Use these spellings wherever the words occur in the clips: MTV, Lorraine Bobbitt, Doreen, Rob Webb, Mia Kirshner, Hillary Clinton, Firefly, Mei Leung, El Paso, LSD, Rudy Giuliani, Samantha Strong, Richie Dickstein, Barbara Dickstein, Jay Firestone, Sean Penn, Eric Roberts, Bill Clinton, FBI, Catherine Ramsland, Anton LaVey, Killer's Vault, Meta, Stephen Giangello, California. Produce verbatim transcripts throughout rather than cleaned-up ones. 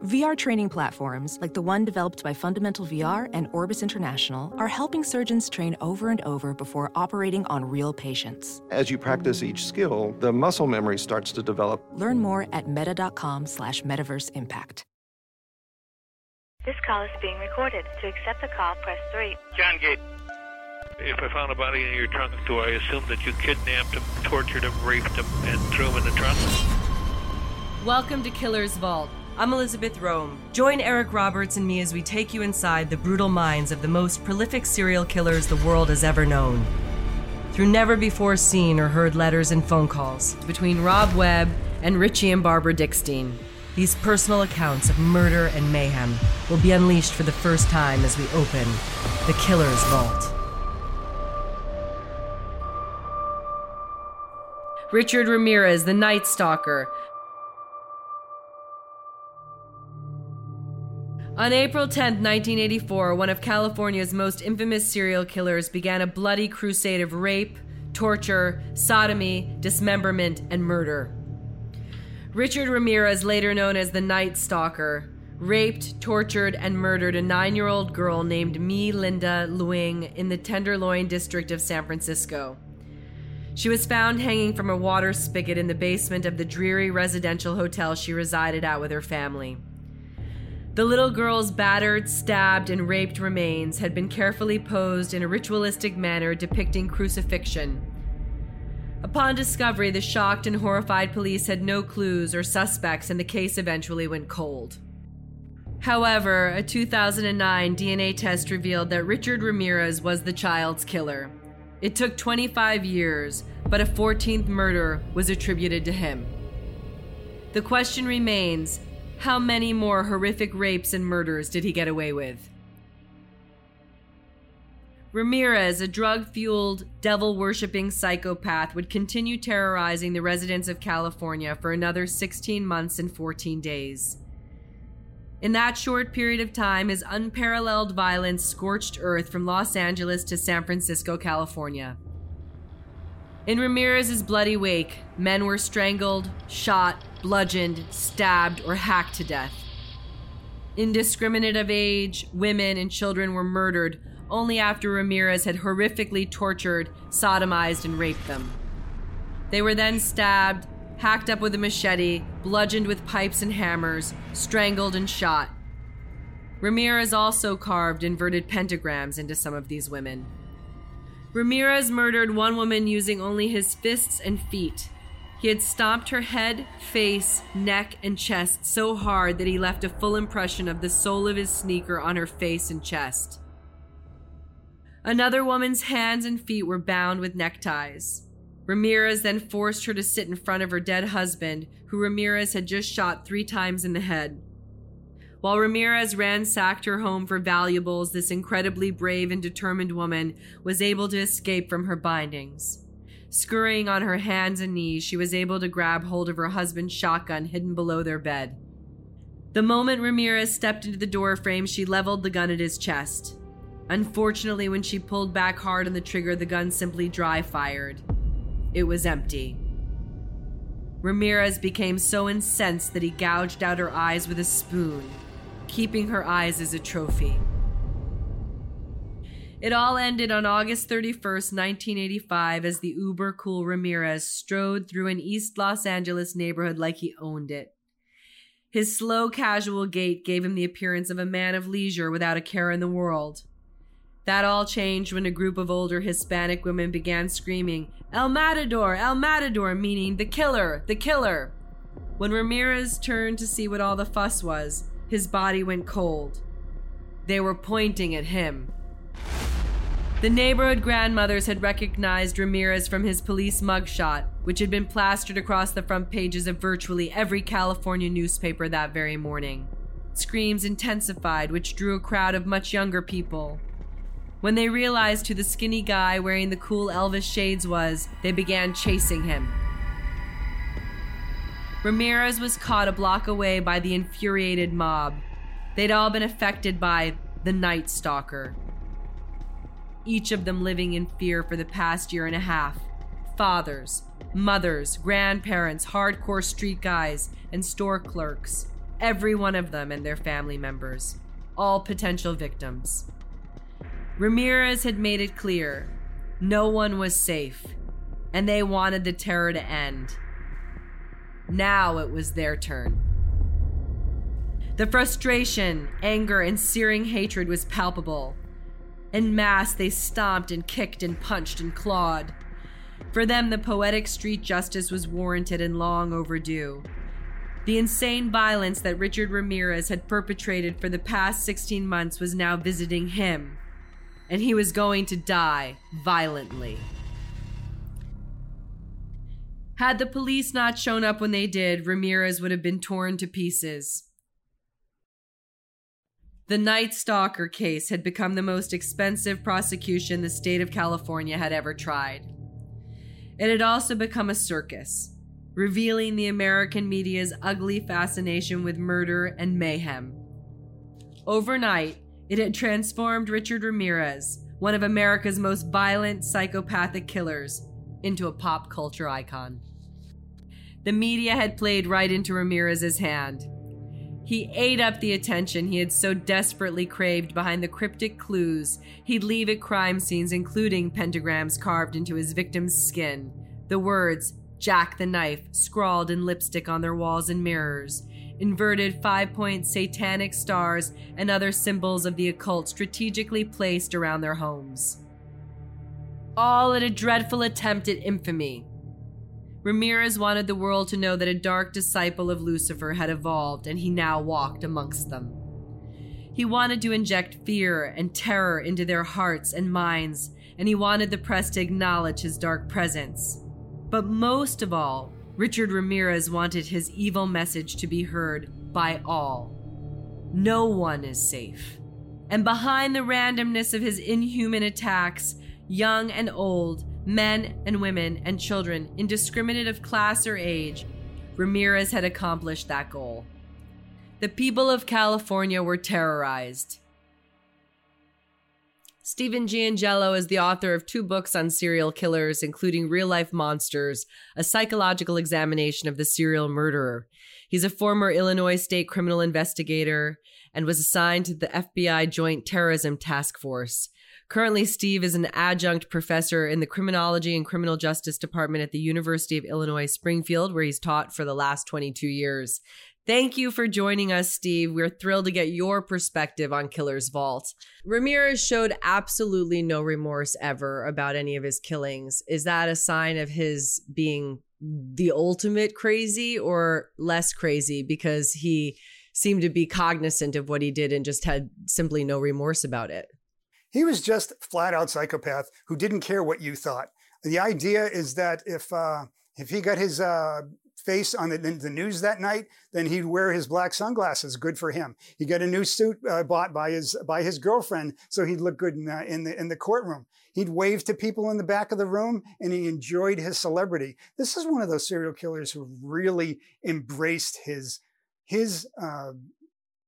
V R training platforms, like the one developed by Fundamental V R and Orbis International, are helping surgeons train over and over before operating on real patients. As you practice each skill, the muscle memory starts to develop. Learn more at meta.com slash metaverse impact. This call is being recorded. To accept the call, press three. John Gate, if I found a body in your trunk, do I assume that you kidnapped him, tortured him, raped him, and threw him in the trunk? Welcome to Killer's Vault. I'm Elizabeth Rome. Join Eric Roberts and me as we take you inside the brutal minds of the most prolific serial killers the world has ever known. Through never-before-seen or heard letters and phone calls between Rob Webb and Richie and Barbara Dickstein, these personal accounts of murder and mayhem will be unleashed for the first time as we open the Killer's Vault. Richard Ramirez, the Night Stalker. On April tenth, nineteen eighty-four, one of California's most infamous serial killers began a bloody crusade of rape, torture, sodomy, dismemberment, and murder. Richard Ramirez, later known as the Night Stalker, raped, tortured, and murdered a nine-year-old girl named Mei Leung in the Tenderloin District of San Francisco. She was found hanging from a water spigot in the basement of the dreary residential hotel she resided at with her family. The little girl's battered, stabbed, and raped remains had been carefully posed in a ritualistic manner depicting crucifixion. Upon discovery, the shocked and horrified police had no clues or suspects, and the case eventually went cold. However, a two thousand nine D N A test revealed that Richard Ramirez was the child's killer. It took twenty-five years, but a fourteenth murder was attributed to him. The question remains, how many more horrific rapes and murders did he get away with? Ramirez, a drug-fueled, devil-worshipping psychopath, would continue terrorizing the residents of California for another sixteen months and fourteen days. In that short period of time, his unparalleled violence scorched earth from Los Angeles to San Francisco, California. In Ramirez's bloody wake, men were strangled, shot, bludgeoned, stabbed, or hacked to death. Indiscriminate of age, women and children were murdered only after Ramirez had horrifically tortured, sodomized, and raped them. They were then stabbed, hacked up with a machete, bludgeoned with pipes and hammers, strangled, and shot. Ramirez also carved inverted pentagrams into some of these women. Ramirez murdered one woman using only his fists and feet. He had stomped her head, face, neck, and chest so hard that he left a full impression of the sole of his sneaker on her face and chest. Another woman's hands and feet were bound with neckties. Ramirez then forced her to sit in front of her dead husband, who Ramirez had just shot three times in the head. While Ramirez ransacked her home for valuables, this incredibly brave and determined woman was able to escape from her bindings. Scurrying on her hands and knees, she was able to grab hold of her husband's shotgun hidden below their bed. The moment Ramirez stepped into the doorframe, she leveled the gun at his chest. Unfortunately, when she pulled back hard on the trigger, the gun simply dry fired. It was empty. Ramirez became so incensed that he gouged out her eyes with a spoon, keeping her eyes as a trophy. It all ended on August thirty-first, nineteen eighty-five, as the uber-cool Ramirez strode through an East Los Angeles neighborhood like he owned it. His slow, casual gait gave him the appearance of a man of leisure without a care in the world. That all changed when a group of older Hispanic women began screaming, "El Matador! El Matador!" meaning the killer! The killer! When Ramirez turned to see what all the fuss was, his body went cold. They were pointing at him. The neighborhood grandmothers had recognized Ramirez from his police mugshot, which had been plastered across the front pages of virtually every California newspaper that very morning. Screams intensified, which drew a crowd of much younger people. When they realized who the skinny guy wearing the cool Elvis shades was, they began chasing him. Ramirez was caught a block away by the infuriated mob. They'd all been affected by the Night Stalker. Each of them living in fear for the past year and a half. Fathers, mothers, grandparents, hardcore street guys, and store clerks. Every one of them and their family members. All potential victims. Ramirez had made it clear. No one was safe. And they wanted the terror to end. Now it was their turn. The frustration, anger, and searing hatred was palpable. En masse, they stomped and kicked and punched and clawed. For them, the poetic street justice was warranted and long overdue. The insane violence that Richard Ramirez had perpetrated for the past sixteen months was now visiting him, and he was going to die violently. Had the police not shown up when they did, Ramirez would have been torn to pieces. The Night Stalker case had become the most expensive prosecution the state of California had ever tried. It had also become a circus, revealing the American media's ugly fascination with murder and mayhem. Overnight, it had transformed Richard Ramirez, one of America's most violent psychopathic killers, into a pop culture icon. The media had played right into Ramirez's hand. He ate up the attention he had so desperately craved behind the cryptic clues he'd leave at crime scenes, including pentagrams carved into his victim's skin, the words Jack the Knife scrawled in lipstick on their walls and mirrors, inverted five-point satanic stars and other symbols of the occult strategically placed around their homes. All in a dreadful attempt at infamy. Ramirez wanted the world to know that a dark disciple of Lucifer had evolved, and he now walked amongst them. He wanted to inject fear and terror into their hearts and minds, and he wanted the press to acknowledge his dark presence. But most of all, Richard Ramirez wanted his evil message to be heard by all. No one is safe. And behind the randomness of his inhuman attacks, young and old, men and women and children, indiscriminate of class or age, Ramirez had accomplished that goal. The people of California were terrorized. Stephen Giangello is the author of two books on serial killers, including Real Life Monsters, a psychological examination of the serial murderer. He's a former Illinois state criminal investigator and was assigned to the F B I Joint Terrorism Task Force. Currently, Steve is an adjunct professor in the Criminology and Criminal Justice Department at the University of Illinois Springfield, where he's taught for the last twenty-two years. Thank you for joining us, Steve. We're thrilled to get your perspective on Killer's Vault. Ramirez showed absolutely no remorse ever about any of his killings. Is that a sign of his being the ultimate crazy or less crazy because he seemed to be cognizant of what he did and just had simply no remorse about it? He was just a flat-out psychopath who didn't care what you thought. The idea is that if uh, if he got his uh, face on the, the news that night, then he'd wear his black sunglasses. Good for him. He got a new suit uh, bought by his by his girlfriend, so he'd look good in, uh, in the in the courtroom. He'd wave to people in the back of the room, and he enjoyed his celebrity. This is one of those serial killers who really embraced his his uh,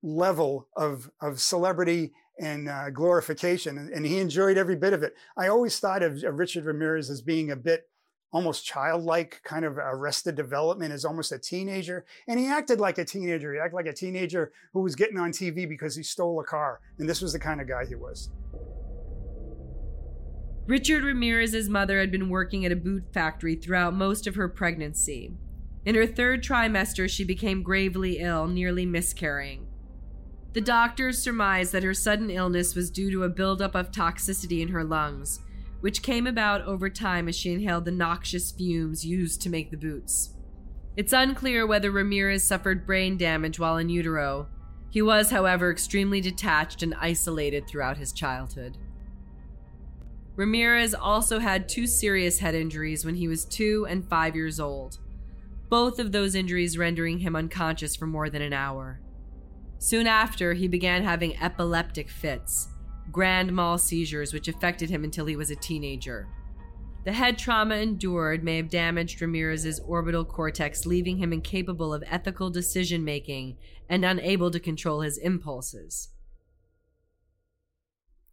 level of of celebrity and uh, glorification, and, and he enjoyed every bit of it. I always thought of, of Richard Ramirez as being a bit almost childlike, kind of Arrested Development, as almost a teenager, and he acted like a teenager. He acted like a teenager who was getting on T V because he stole a car, and this was the kind of guy he was. Richard Ramirez's mother had been working at a boot factory throughout most of her pregnancy. In her third trimester, she became gravely ill, nearly miscarrying. The doctors surmised that her sudden illness was due to a buildup of toxicity in her lungs, which came about over time as she inhaled the noxious fumes used to make the boots. It's unclear whether Ramirez suffered brain damage while in utero. He was, however, extremely detached and isolated throughout his childhood. Ramirez also had two serious head injuries when he was two and five years old, both of those injuries rendering him unconscious for more than an hour. Soon after, he began having epileptic fits, grand mal seizures which affected him until he was a teenager. The head trauma endured may have damaged Ramirez's orbital cortex, leaving him incapable of ethical decision-making and unable to control his impulses.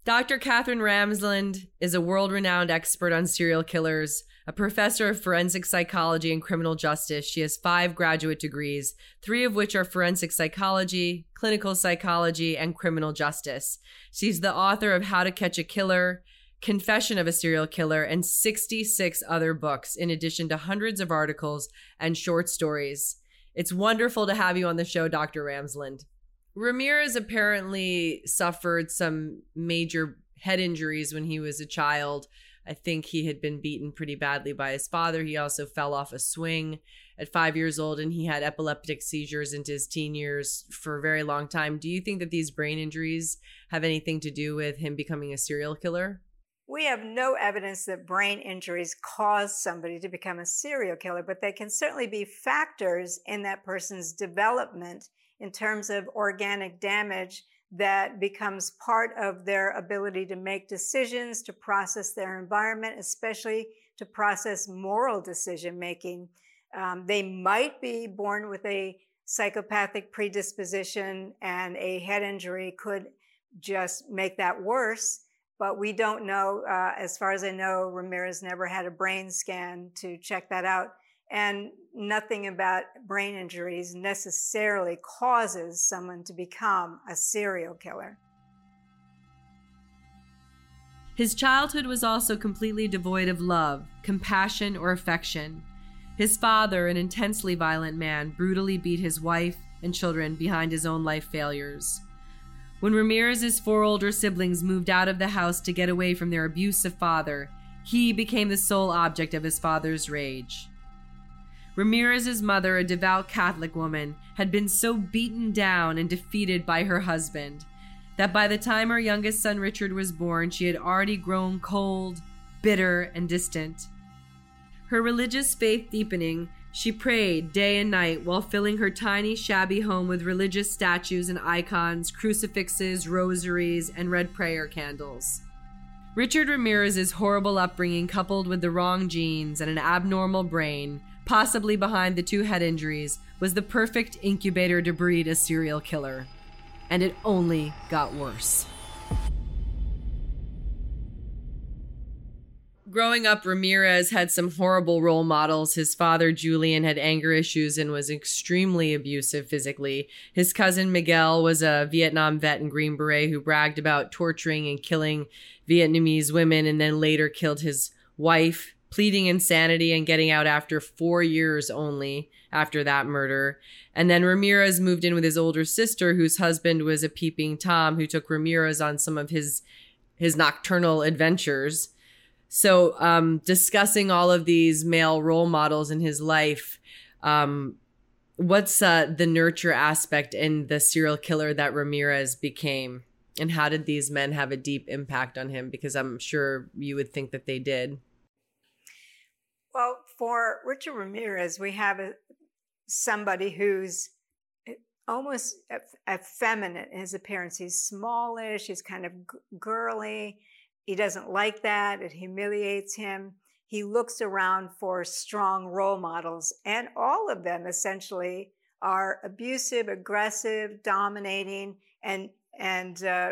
Doctor Catherine Ramsland is a world-renowned expert on serial killers, a professor of forensic psychology and criminal justice. She has five graduate degrees, three of which are forensic psychology, clinical psychology, and criminal justice. She's the author of How to Catch a Killer, Confession of a Serial Killer, and sixty-six other books, in addition to hundreds of articles and short stories. It's wonderful to have you on the show, Doctor Ramsland. Ramirez apparently suffered some major head injuries when he was a child. I think he had been beaten pretty badly by his father. He also fell off a swing at five years old, and he had epileptic seizures into his teen years for a very long time. Do you think that these brain injuries have anything to do with him becoming a serial killer? We have no evidence that brain injuries cause somebody to become a serial killer, but they can certainly be factors in that person's development in terms of organic damage that becomes part of their ability to make decisions, to process their environment, especially to process moral decision-making. Um, they might be born with a psychopathic predisposition, and a head injury could just make that worse, but we don't know. Uh, as far as I know, Ramirez never had a brain scan to check that out. And nothing about brain injuries necessarily causes someone to become a serial killer. His childhood was also completely devoid of love, compassion, or affection. His father, an intensely violent man, brutally beat his wife and children behind his own life failures. When Ramirez's four older siblings moved out of the house to get away from their abusive father, he became the sole object of his father's rage. Ramirez's mother, a devout Catholic woman, had been so beaten down and defeated by her husband that by the time her youngest son Richard was born, she had already grown cold, bitter, and distant. Her religious faith deepening, she prayed day and night while filling her tiny, shabby home with religious statues and icons, crucifixes, rosaries, and red prayer candles. Richard Ramirez's horrible upbringing, coupled with the wrong genes and an abnormal brain, possibly behind the two head injuries, was the perfect incubator to breed a serial killer. And it only got worse. Growing up, Ramirez had some horrible role models. His father, Julian, had anger issues and was extremely abusive physically. His cousin, Miguel, was a Vietnam vet and Green Beret who bragged about torturing and killing Vietnamese women and then later killed his wife, pleading insanity and getting out after four years only after that murder. And then Ramirez moved in with his older sister, whose husband was a peeping Tom who took Ramirez on some of his his nocturnal adventures. So um, discussing all of these male role models in his life, um, what's uh, the nurture aspect in the serial killer that Ramirez became? And how did these men have a deep impact on him? Because I'm sure you would think that they did. Well, for Richard Ramirez, we have a, somebody who's almost effeminate in his appearance. He's smallish, he's kind of girly. He doesn't like that. It humiliates him. He looks around for strong role models, and all of them essentially are abusive, aggressive, dominating, and, and uh,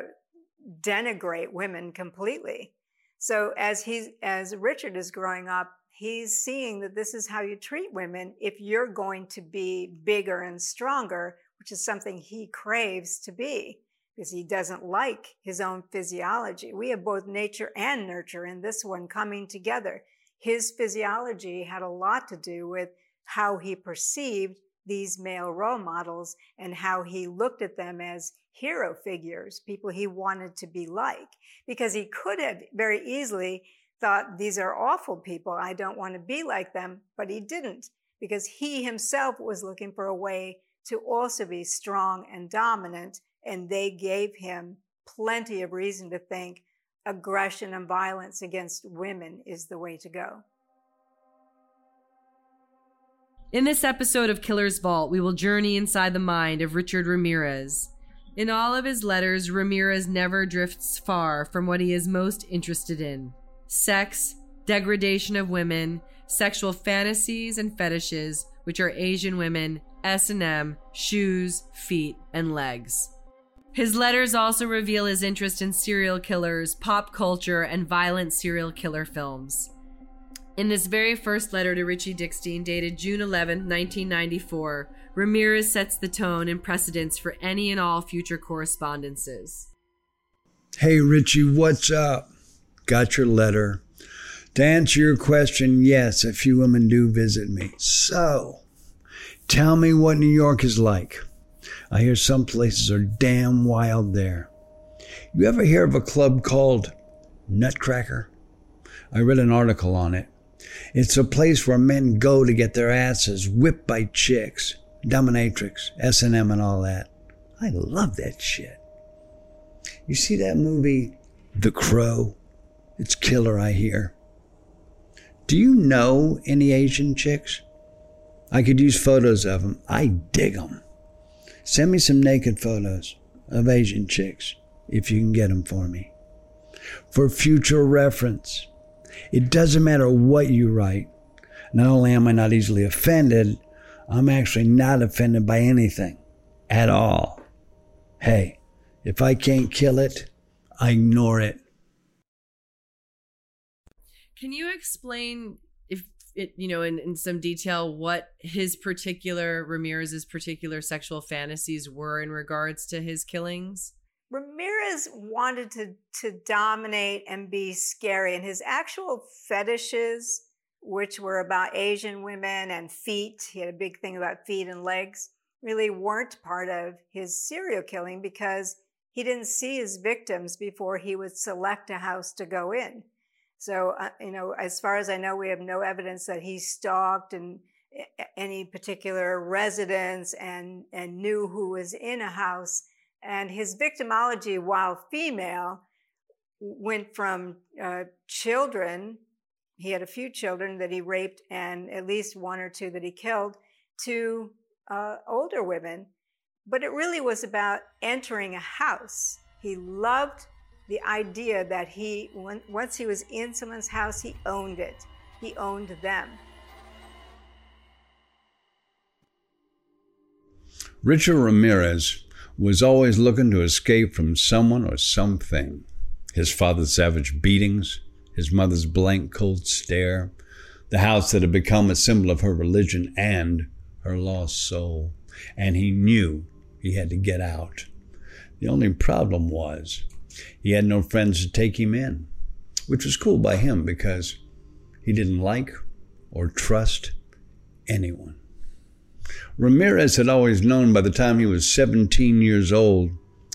denigrate women completely. So as he's, as Richard is growing up, he's seeing that this is how you treat women if you're going to be bigger and stronger, which is something he craves to be because he doesn't like his own physiology. We have both nature and nurture in this one coming together. His physiology had a lot to do with how he perceived these male role models and how he looked at them as hero figures, people he wanted to be like, because he could have very easily thought, these are awful people, I don't want to be like them, but he didn't, because he himself was looking for a way to also be strong and dominant, and they gave him plenty of reason to think, aggression and violence against women is the way to go. In this episode of Killer's Vault, we will journey inside the mind of Richard Ramirez. In all of his letters, Ramirez never drifts far from what he is most interested in: sex, degradation of women, sexual fantasies and fetishes, which are Asian women, S and M, shoes, feet, and legs. His letters also reveal his interest in serial killers, pop culture, and violent serial killer films. In this very first letter to Richie Dickstein, dated June eleventh, nineteen ninety-four, Ramirez sets the tone and precedence for any and all future correspondences. Hey, Richie, what's up? Got your letter. To answer your question, yes, a few women do visit me. So, tell me what New York is like. I hear some places are damn wild there. You ever hear of a club called Nutcracker? I read an article on it. It's a place where men go to get their asses whipped by chicks, dominatrix, S and M and all that. I love that shit. You see that movie, The Crow? It's killer, I hear. Do you know any Asian chicks? I could use photos of them. I dig them. Send me some naked photos of Asian chicks if you can get them for me. For future reference, it doesn't matter what you write. Not only am I not easily offended, I'm actually not offended by anything at all. Hey, if I can't kill it, I ignore it. Can you explain, if it, you know, in, in some detail, what his particular, Ramirez's particular sexual fantasies were in regards to his killings? Ramirez wanted to, to dominate and be scary, and his actual fetishes, which were about Asian women and feet, he had a big thing about feet and legs, really weren't part of his serial killing because he didn't see his victims before he would select a house to go in. So, uh, you know, as far as I know, we have no evidence that he stalked and any particular residence and, and knew who was in a house. And his victimology, while female, went from uh, children, he had a few children that he raped and at least one or two that he killed, to uh, older women. But it really was about entering a house. He loved the idea that he, when, once he was in someone's house, he owned it. He owned them. Richard Ramirez was always looking to escape from someone or something. His father's savage beatings, his mother's blank, cold stare, the house that had become a symbol of her religion and her lost soul. And he knew he had to get out. The only problem was he had no friends to take him in, which was cool by him because he didn't like or trust anyone. Ramirez had always known by the time he was seventeen years old,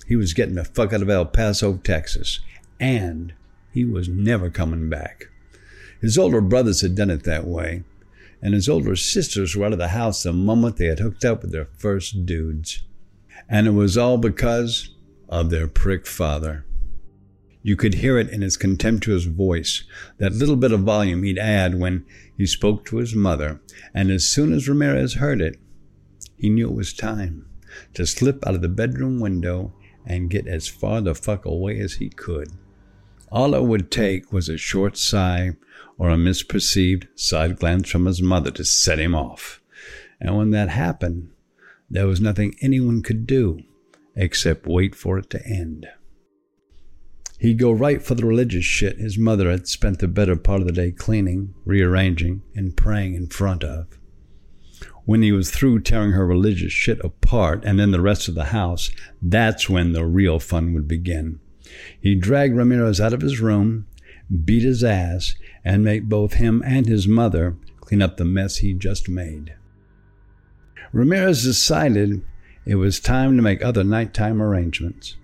he was getting the fuck out of El Paso, Texas, and he was never coming back. His older brothers had done it that way, and his older sisters were out of the house the moment they had hooked up with their first dudes. And it was all because of their prick father. You could hear it in his contemptuous voice, that little bit of volume he'd add when he spoke to his mother, and as soon as Ramirez heard it, he knew it was time to slip out of the bedroom window and get as far the fuck away as he could. All it would take was a short sigh or a misperceived side glance from his mother to set him off. And when that happened, there was nothing anyone could do except wait for it to end. He'd go right for the religious shit his mother had spent the better part of the day cleaning, rearranging, and praying in front of. When he was through tearing her religious shit apart and then the rest of the house, that's when the real fun would begin. He'd drag Ramirez out of his room, beat his ass, and make both him and his mother clean up the mess he just made. Ramirez decided it was time to make other nighttime arrangements.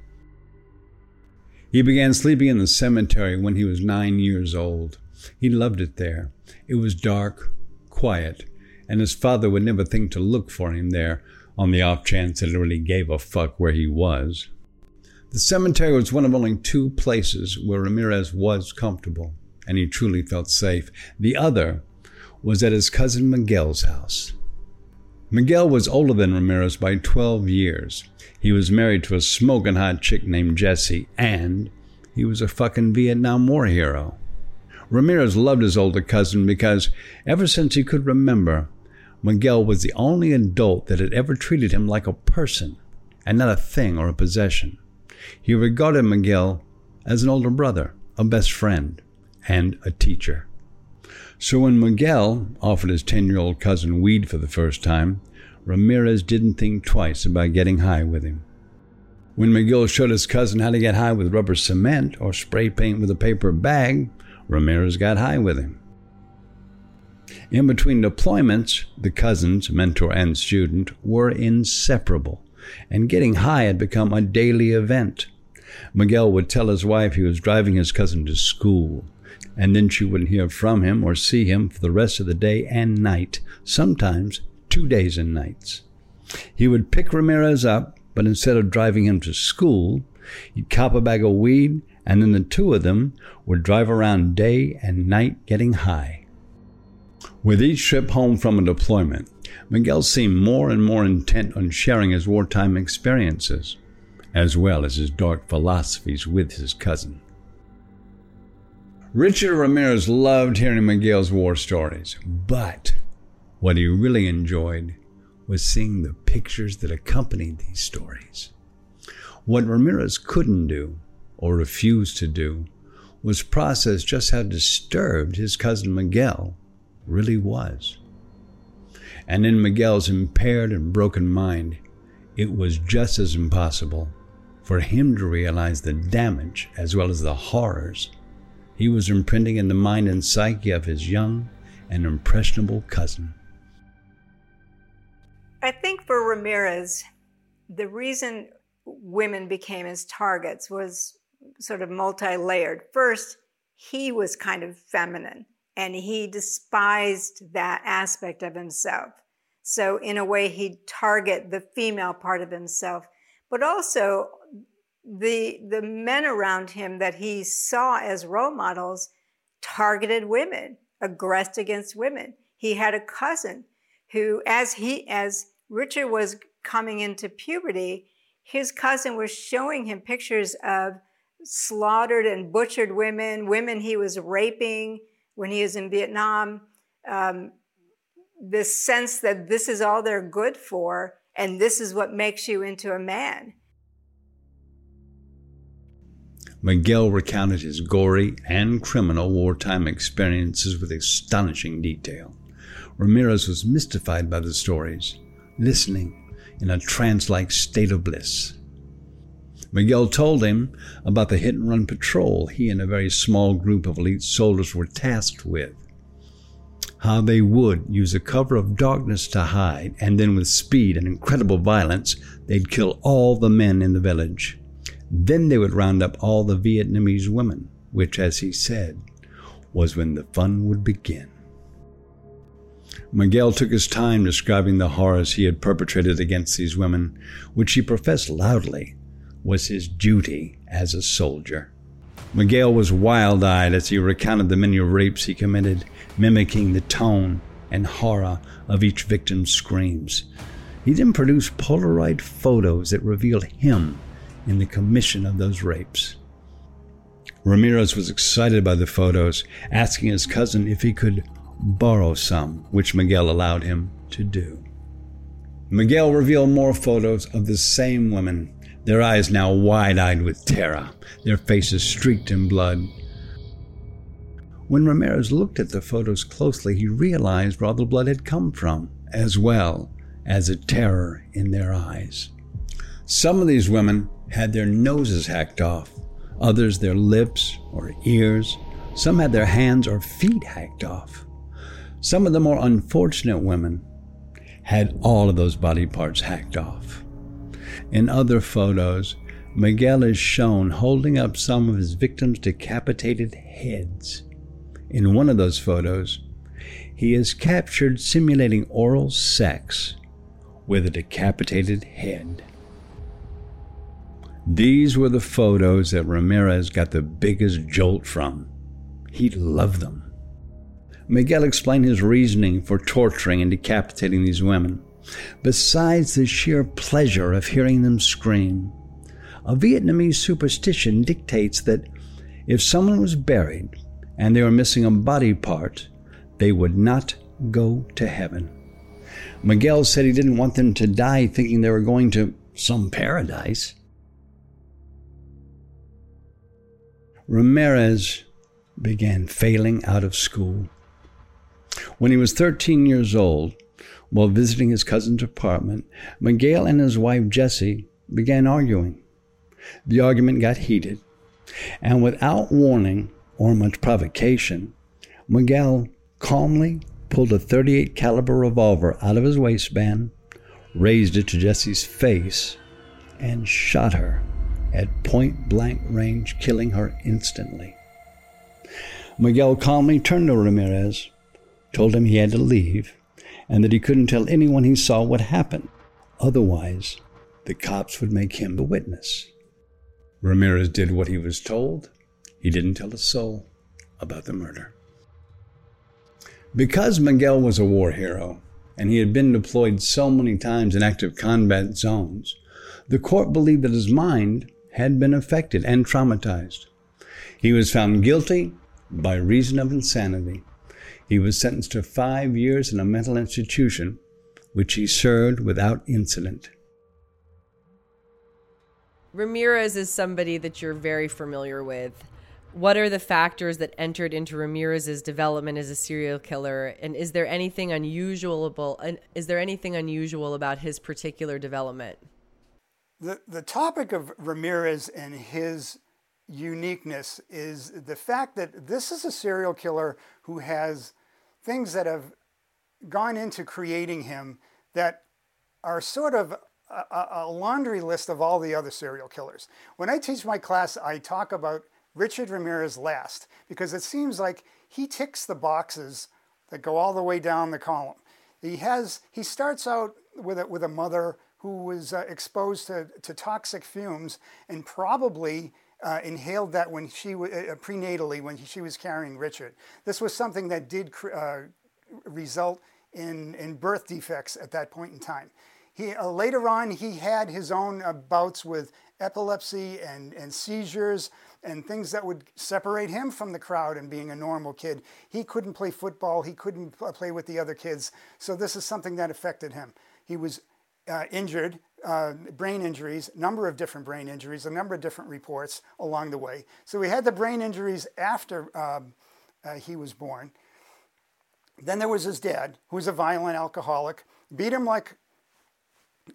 He began sleeping in the cemetery when he was nine years old. He loved it there. It was dark, quiet, and his father would never think to look for him there on the off chance that he really gave a fuck where he was. The cemetery was one of only two places where Ramirez was comfortable, and he truly felt safe. The other was at his cousin Miguel's house. Miguel was older than Ramirez by twelve years. He was married to a smoking hot chick named Jessie, and he was a fucking Vietnam War hero. Ramirez loved his older cousin because, ever since he could remember, Miguel was the only adult that had ever treated him like a person and not a thing or a possession. He regarded Miguel as an older brother, a best friend, and a teacher. So when Miguel offered his ten-year-old cousin weed for the first time, Ramirez didn't think twice about getting high with him. When Miguel showed his cousin how to get high with rubber cement or spray paint with a paper bag, Ramirez got high with him. In between deployments, the cousins, mentor and student, were inseparable, and getting high had become a daily event. Miguel would tell his wife he was driving his cousin to school, and then she wouldn't hear from him or see him for the rest of the day and night, sometimes two days and nights. He would pick Ramirez up, but instead of driving him to school, he'd cop a bag of weed, and then the two of them would drive around day and night getting high. With each trip home from a deployment, Miguel seemed more and more intent on sharing his wartime experiences, as well as his dark philosophies with his cousin. Richard Ramirez loved hearing Miguel's war stories, but what he really enjoyed was seeing the pictures that accompanied these stories. What Ramirez couldn't do, or refused to do, was process just how disturbed his cousin Miguel really was. And in Miguel's impaired and broken mind, it was just as impossible for him to realize the damage as well as the horrors he was imprinting in the mind and psyche of his young and impressionable cousin. I think for Ramirez, the reason women became his targets was sort of multi-layered. First, he was kind of feminine, and he despised that aspect of himself. So in a way, he'd target the female part of himself, but also the the men around him that he saw as role models targeted women, aggressed against women. He had a cousin who, as he as Richard was coming into puberty, his cousin was showing him pictures of slaughtered and butchered women, women he was raping when he was in Vietnam, um, this sense that this is all they're good for, and this is what makes you into a man. Miguel recounted his gory and criminal wartime experiences with astonishing detail. Ramirez was mystified by the stories, listening in a trance-like state of bliss. Miguel told him about the hit-and-run patrol he and a very small group of elite soldiers were tasked with, how they would use a cover of darkness to hide, and then with speed and incredible violence, they'd kill all the men in the village. Then they would round up all the Vietnamese women, which, as he said, was when the fun would begin. Miguel took his time describing the horrors he had perpetrated against these women, which he professed loudly was his duty as a soldier. Miguel was wild-eyed as he recounted the many rapes he committed, mimicking the tone and horror of each victim's screams. He then produced Polaroid photos that revealed him in the commission of those rapes. Ramirez was excited by the photos, asking his cousin if he could borrow some, which Miguel allowed him to do. Miguel revealed more photos of the same women, their eyes now wide-eyed with terror, their faces streaked in blood. When Ramirez looked at the photos closely, he realized where all the blood had come from, as well as a terror in their eyes. Some of these women had their noses hacked off, others their lips or ears, some had their hands or feet hacked off. Some of the more unfortunate women had all of those body parts hacked off. In other photos, Miguel is shown holding up some of his victims' decapitated heads. In one of those photos, he is captured simulating oral sex with a decapitated head. These were the photos that Ramirez got the biggest jolt from. He loved them. Miguel explained his reasoning for torturing and decapitating these women, besides the sheer pleasure of hearing them scream. A Vietnamese superstition dictates that if someone was buried and they were missing a body part, they would not go to heaven. Miguel said he didn't want them to die thinking they were going to some paradise. Ramirez began failing out of school. When he was thirteen years old, while visiting his cousin's apartment, Miguel and his wife Jessie began arguing. The argument got heated, and without warning or much provocation, Miguel calmly pulled a thirty-eight caliber revolver out of his waistband, raised it to Jessie's face, and shot her at point-blank range, killing her instantly. Miguel calmly turned to Ramirez, told him he had to leave, and that he couldn't tell anyone he saw what happened. Otherwise, the cops would make him the witness. Ramirez did what he was told. He didn't tell a soul about the murder. Because Miguel was a war hero, and he had been deployed so many times in active combat zones, the court believed that his mind had been affected and traumatized. He was found guilty by reason of insanity. He was sentenced to five years in a mental institution, which he served without incident. Ramirez is somebody that you're very familiar with. What are the factors that entered into Ramirez's development as a serial killer, and is there anything unusual? Is there anything unusual about his particular development? The the topic of Ramirez and his uniqueness is the fact that this is a serial killer who has things that have gone into creating him that are sort of a laundry list of all the other serial killers. When I teach my class, I talk about Richard Ramirez last, because it seems like he ticks the boxes that go all the way down the column. He has he starts out with a, with a mother who was uh, exposed to, to toxic fumes and probably uh, inhaled that when she w- uh, prenatally when she was carrying Richard. This was something that did cr- uh, result in in birth defects at that point in time. He, uh, later on, he had his own uh, bouts with epilepsy and, and seizures and things that would separate him from the crowd and being a normal kid. He couldn't play football. He couldn't p- play with the other kids. So this is something that affected him. He was uh, injured, uh, brain injuries, a number of different brain injuries, a number of different reports along the way. So he had the brain injuries after uh, uh, he was born. Then there was his dad, who was a violent alcoholic, beat him like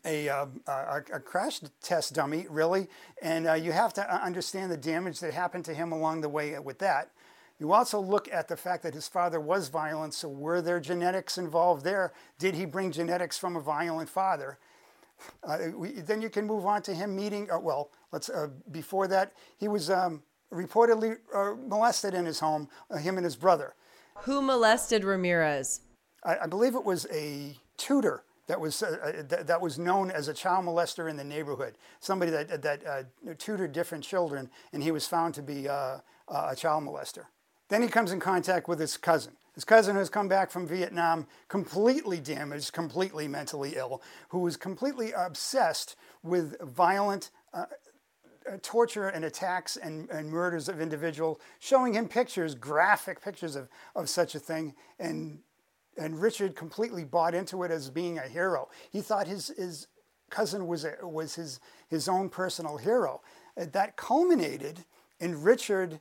A, uh, a, a crash test dummy, really, and uh, you have to understand the damage that happened to him along the way with that. You also look at the fact that his father was violent, so were there genetics involved there? Did he bring genetics from a violent father? Uh, we, then you can move on to him meeting, uh, well, let's. Uh, before that, he was um, reportedly uh, molested in his home, uh, him and his brother. Who molested Ramirez? I, I believe it was a tutor that was uh, th- that was known as a child molester in the neighborhood, somebody that that uh, tutored different children, and he was found to be uh, a child molester. Then he comes in contact with his cousin. His cousin who's come back from Vietnam completely damaged, completely mentally ill, who was completely obsessed with violent uh, torture and attacks and, and murders of individuals, showing him pictures, graphic pictures of, of such a thing, and And Richard completely bought into it as being a hero. He thought his his cousin was a, was his his own personal hero. That culminated in Richard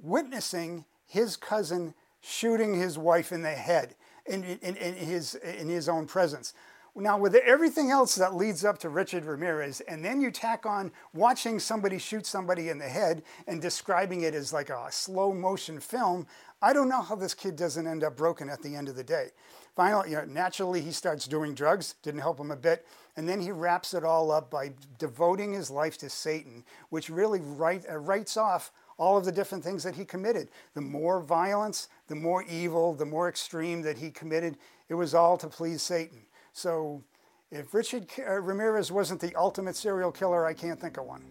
witnessing his cousin shooting his wife in the head in in, in his in his own presence. Now, with everything else that leads up to Richard Ramirez, and then you tack on watching somebody shoot somebody in the head and describing it as like a slow motion film, I don't know how this kid doesn't end up broken at the end of the day. Finally, you know, naturally, he starts doing drugs, didn't help him a bit, and then he wraps it all up by devoting his life to Satan, which really write, uh, writes off all of the different things that he committed. The more violence, the more evil, the more extreme that he committed, it was all to please Satan. So If Richard Ramirez wasn't the ultimate serial killer, I can't think of one.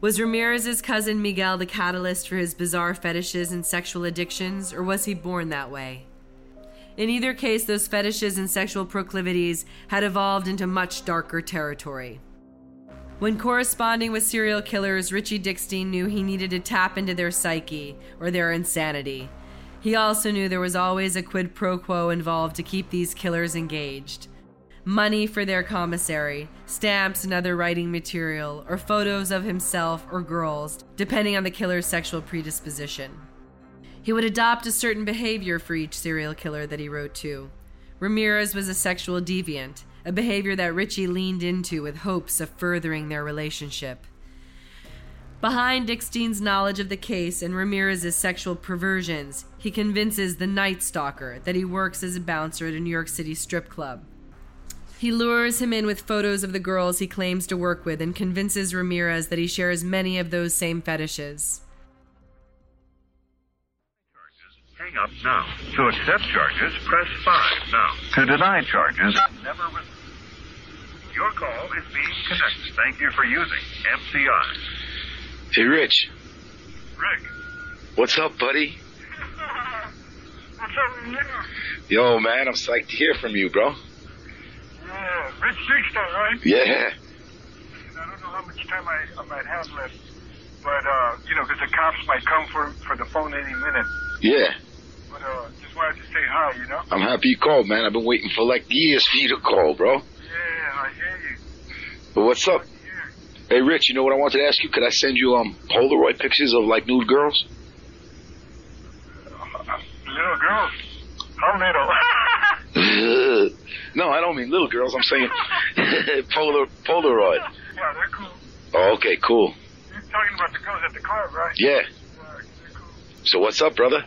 Was Ramirez's cousin Miguel the catalyst for his bizarre fetishes and sexual addictions, or was he born that way? In either case, those fetishes and sexual proclivities had evolved into much darker territory. When corresponding with serial killers, Richie Dickstein knew he needed to tap into their psyche, or their insanity. He also knew there was always a quid pro quo involved to keep these killers engaged. Money for their commissary, stamps and other writing material, or photos of himself or girls, depending on the killer's sexual predisposition. He would adopt a certain behavior for each serial killer that he wrote to. Ramirez was a sexual deviant, a behavior that Richie leaned into with hopes of furthering their relationship. Behind Dickstein's knowledge of the case and Ramirez's sexual perversions, he convinces the Night Stalker that he works as a bouncer at a New York City strip club. He lures him in with photos of the girls he claims to work with and convinces Ramirez that he shares many of those same fetishes. Hang up now. To accept charges, press five now. To deny charges, never re- Your call is being connected. Thank you for using M C I. Hey, Rich. Rick. What's up, buddy? What's up, Nick? Yo, man, I'm psyched to hear from you, bro. Yeah, Rich Dickstein, right? Yeah. I don't know how much time I, I might have left, but, uh, you know, because the cops might come for, for the phone any minute. Yeah. But, uh, just wanted to say hi, you know? I'm happy you called, man. I've been waiting for, like, years for you to call, bro. Yeah, I hear you. But what's up? Hey, Rich, you know what I wanted to ask you? Could I send you, um, Polaroid pictures of, like, nude girls? Uh, little girls? How little? No, I don't mean little girls. I'm saying Polar, Polaroid. Yeah, they're cool. Oh, okay, cool. You're talking about the girls at the club, right? Yeah. Yeah, they're cool. So what's up, brother?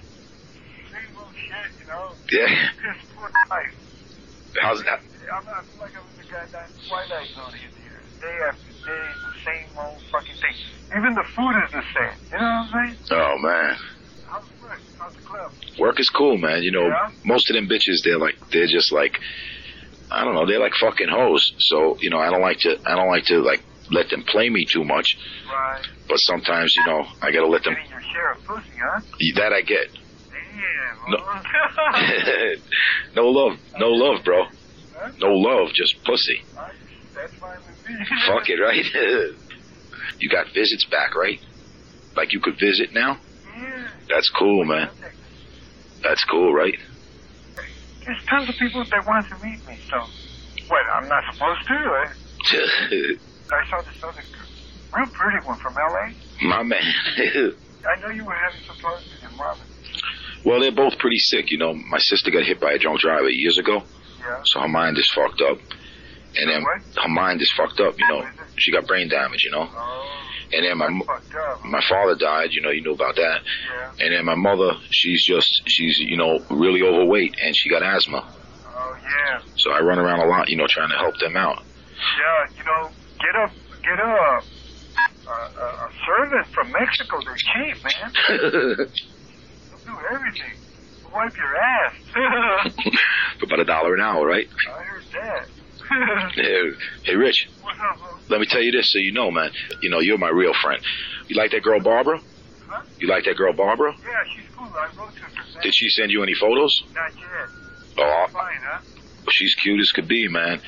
Same old shit, you know? Yeah. Just poor life. How's that? I'm, I'm like I was the guy down in Twilight Zone here. Day after day, the same old fucking thing. Even the food is the same. You know what I'm saying? Oh, man. How's work? How's the club? Work is cool, man. You know, yeah? Most of them bitches, they're like, they're just like... I don't know, they're like fucking hoes. So, you know, I don't like to, I don't like to, like, let them play me too much. Right. But sometimes, you know, I gotta let them. Getting your share of pussy, huh? That I get. Damn. No, no love, no love, bro. Huh? No love, just pussy. Right. That's fine with me. Fuck it, right? You got visits back, right? Like you could visit now? Yeah. That's cool, man. That's cool, right? There's tons of people that want to meet me, so... What, I'm not supposed to, right? I saw this other real pretty one from L A My man. I know you were having some problems with him, Robin. Well, they're both pretty sick, you know. My sister got hit by a drunk driver years ago. Yeah. So her mind is fucked up. And then what? Her mind is fucked up, you know. She got brain damage, you know. Oh. And then my my father died, you know, you knew about that. Yeah. And then my mother, she's just, she's, you know, really overweight, and she got asthma. Oh, yeah. So I run around a lot, you know, trying to help them out. Yeah, you know, get a, get a, a, a servant from Mexico. They're cheap, man. They'll do everything. They'll wipe your ass. For about a dollar an hour, right? I heard that. Hey, hey, Rich. What's up, bro? Let me tell you this so you know, man. You know, you're my real friend. You like that girl, Barbara? Huh? You like that girl, Barbara? Yeah, she's cool. I wrote to her. Did she send you any photos? Not yet. Oh, fine, huh? She's cute as could be, man.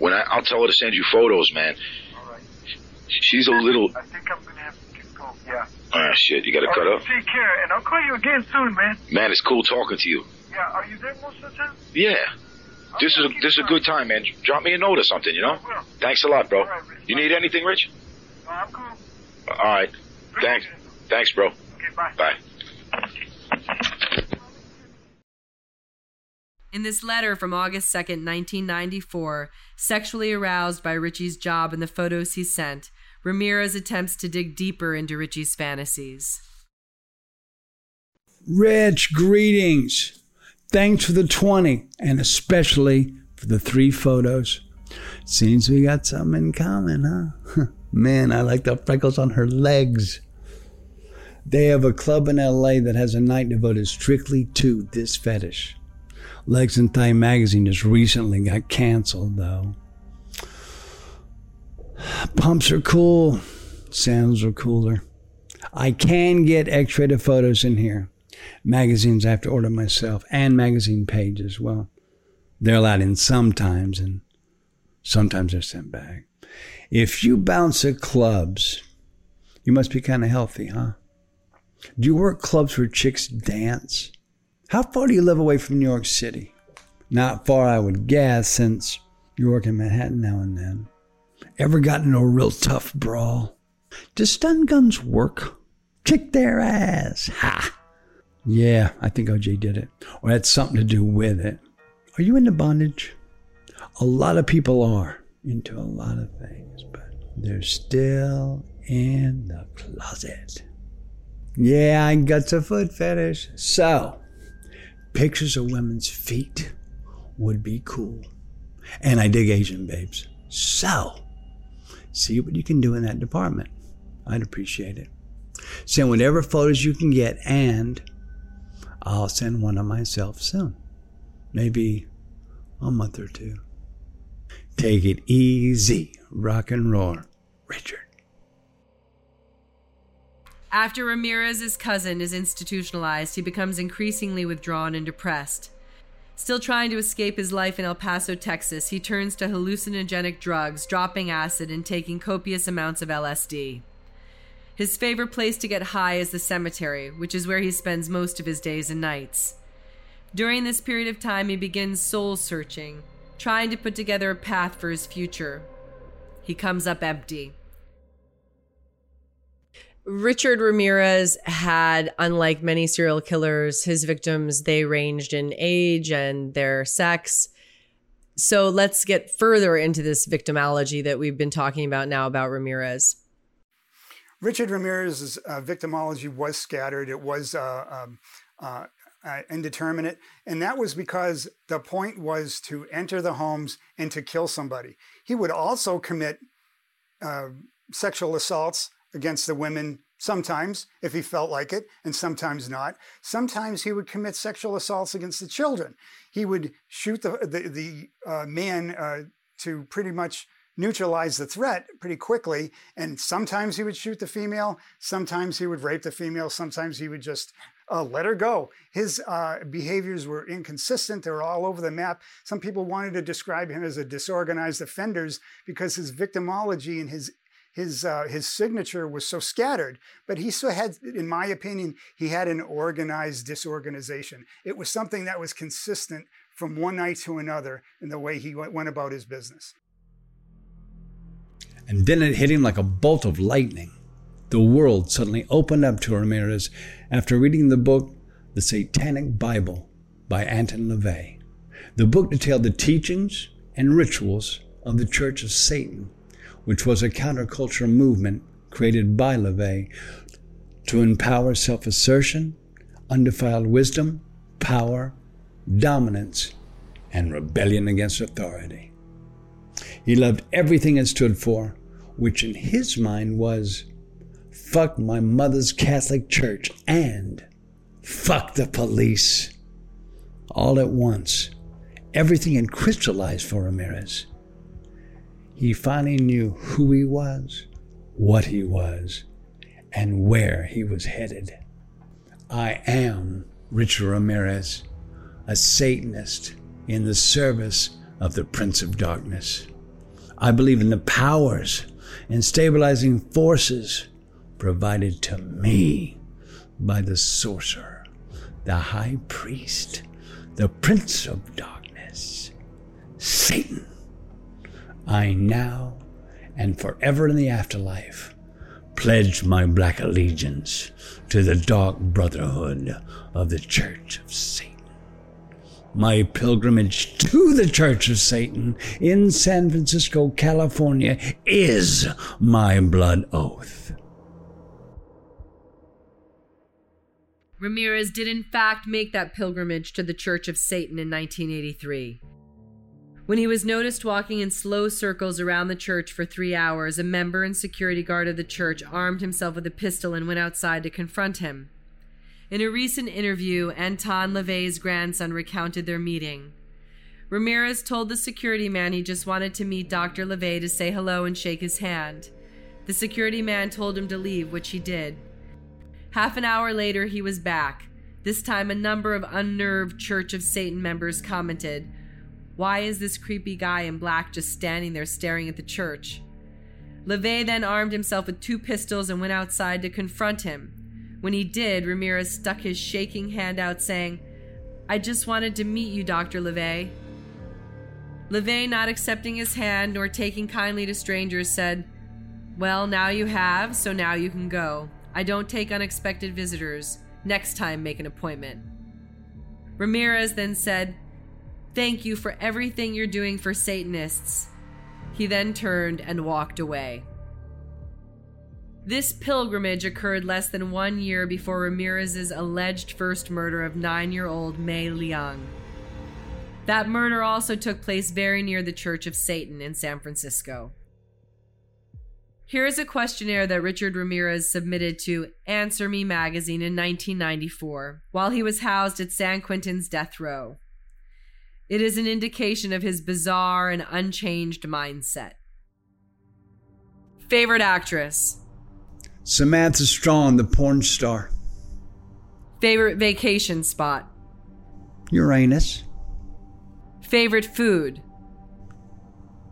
When I, I'll tell her to send you photos, man. All right. She's a little... I think I'm going to have to go, yeah. Ah, shit, you got to cut up. Take care, and I'll call you again soon, man. Man, it's cool talking to you. Yeah, are you there most of the time? Yeah. This is a, this is a good time, man. Drop me a note or something, you know? Thanks a lot, bro. Right, you need anything, Rich? No, I'm cool. All right. Thanks. Thanks, bro. Okay, bye. Bye. In this letter from August second, nineteen ninety-four, sexually aroused by Richie's job and the photos he sent, Ramirez attempts to dig deeper into Richie's fantasies. Rich, greetings. Thanks for the twenty, and especially for the three photos. Seems we got something in common, huh? Man, I like the freckles on her legs. They have a club in L A that has a night devoted strictly to this fetish. Legs and Thigh magazine just recently got canceled, though. Pumps are cool. Sounds are cooler. I can get X-rated photos in here. Magazines I have to order myself, and magazine pages. Well, they're allowed in sometimes, and sometimes they're sent back. If you bounce at clubs, you must be kind of healthy, huh? Do you work clubs where chicks dance? How far do you live away from New York City? Not far, I would guess, since you work in Manhattan now and then. Ever gotten into a real tough brawl? Do stun guns work? Kick their ass. Ha! Yeah, I think O J did it. Or had something to do with it. Are you into bondage? A lot of people are into a lot of things, but they're still in the closet. Yeah, I got a foot fetish. So, pictures of women's feet would be cool. And I dig Asian babes. So, see what you can do in that department. I'd appreciate it. Send whatever photos you can get, and I'll send one of myself soon. Maybe a month or two. Take it easy. Rock and roar. Richard. After Ramirez's cousin is institutionalized, he becomes increasingly withdrawn and depressed. Still trying to escape his life in El Paso, Texas, he turns to hallucinogenic drugs, dropping acid, and taking copious amounts of L S D. His favorite place to get high is the cemetery, which is where he spends most of his days and nights. During this period of time, he begins soul-searching, trying to put together a path for his future. He comes up empty. Richard Ramirez had, unlike many serial killers, his victims, they ranged in age and their sex. So let's get further into this victimology that we've been talking about now about Ramirez. Richard Ramirez's uh, victimology was scattered. It was uh, um, uh, uh, indeterminate. And that was because the point was to enter the homes and to kill somebody. He would also commit uh, sexual assaults against the women, sometimes if he felt like it, and sometimes not. Sometimes he would commit sexual assaults against the children. He would shoot the the, the uh, man uh, to pretty much neutralize the threat pretty quickly. And sometimes he would shoot the female. Sometimes he would rape the female. Sometimes he would just uh, let her go. His uh, behaviors were inconsistent. They were all over the map. Some people wanted to describe him as a disorganized offender because his victimology and his His uh, his signature was so scattered, but he still had, in my opinion, he had an organized disorganization. It was something that was consistent from one night to another in the way he went about his business. And then it hit him like a bolt of lightning. The world suddenly opened up to Ramirez after reading the book, The Satanic Bible by Anton LaVey. The book detailed the teachings and rituals of the Church of Satan, which was a counterculture movement created by LaVey to empower self-assertion, undefiled wisdom, power, dominance, and rebellion against authority. He loved everything it stood for, which in his mind was, fuck my mother's Catholic Church and fuck the police. All at once, everything had crystallized for Ramirez. He finally knew who he was, what he was, and where he was headed. I am Richard Ramirez, a Satanist in the service of the Prince of Darkness. I believe in the powers and stabilizing forces provided to me by the sorcerer, the high priest, the Prince of Darkness, Satan. I now, and forever in the afterlife, pledge my black allegiance to the dark brotherhood of the Church of Satan. My pilgrimage to the Church of Satan in San Francisco, California, is my blood oath. Ramirez did in fact make that pilgrimage to the Church of Satan in nineteen eighty-three. When he was noticed walking in slow circles around the church for three hours, a member and security guard of the church armed himself with a pistol and went outside to confront him. In a recent interview, Anton LaVey's grandson recounted their meeting. Ramirez told the security man he just wanted to meet Doctor LaVey to say hello and shake his hand. The security man told him to leave, which he did. Half an hour later, he was back. This time, a number of unnerved Church of Satan members commented, "Why is this creepy guy in black just standing there staring at the church?" LaVey then armed himself with two pistols and went outside to confront him. When he did, Ramirez stuck his shaking hand out, saying, "I just wanted to meet you, Doctor LaVey." LaVey, not accepting his hand nor taking kindly to strangers, said, "Well, now you have, so now you can go. I don't take unexpected visitors. Next time, make an appointment." Ramirez then said, "Thank you for everything you're doing for Satanists." He then turned and walked away. This pilgrimage occurred less than one year before Ramirez's alleged first murder of nine-year-old Mei Leung. That murder also took place very near the Church of Satan in San Francisco. Here is a questionnaire that Richard Ramirez submitted to Answer Me magazine in nineteen ninety-four while he was housed at San Quentin's death row. It is an indication of his bizarre and unchanged mindset. Favorite actress? Samantha Strong, the porn star. Favorite vacation spot? Uranus. Favorite food?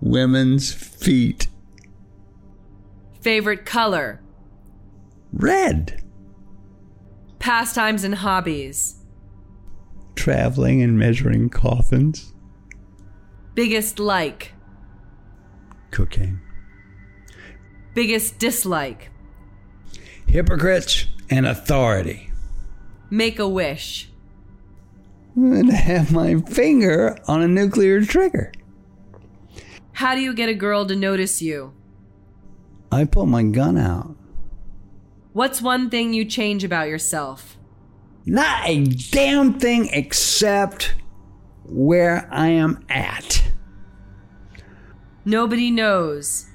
Women's feet. Favorite color? Red. Pastimes and hobbies? Traveling and measuring coffins. Biggest like? Cooking. Biggest dislike? Hypocrites and authority. Make a wish? To have my finger on a nuclear trigger. How do you get a girl to notice you? I pull my gun out. What's one thing you change about yourself? Not a damn thing except where I am at. Nobody knows.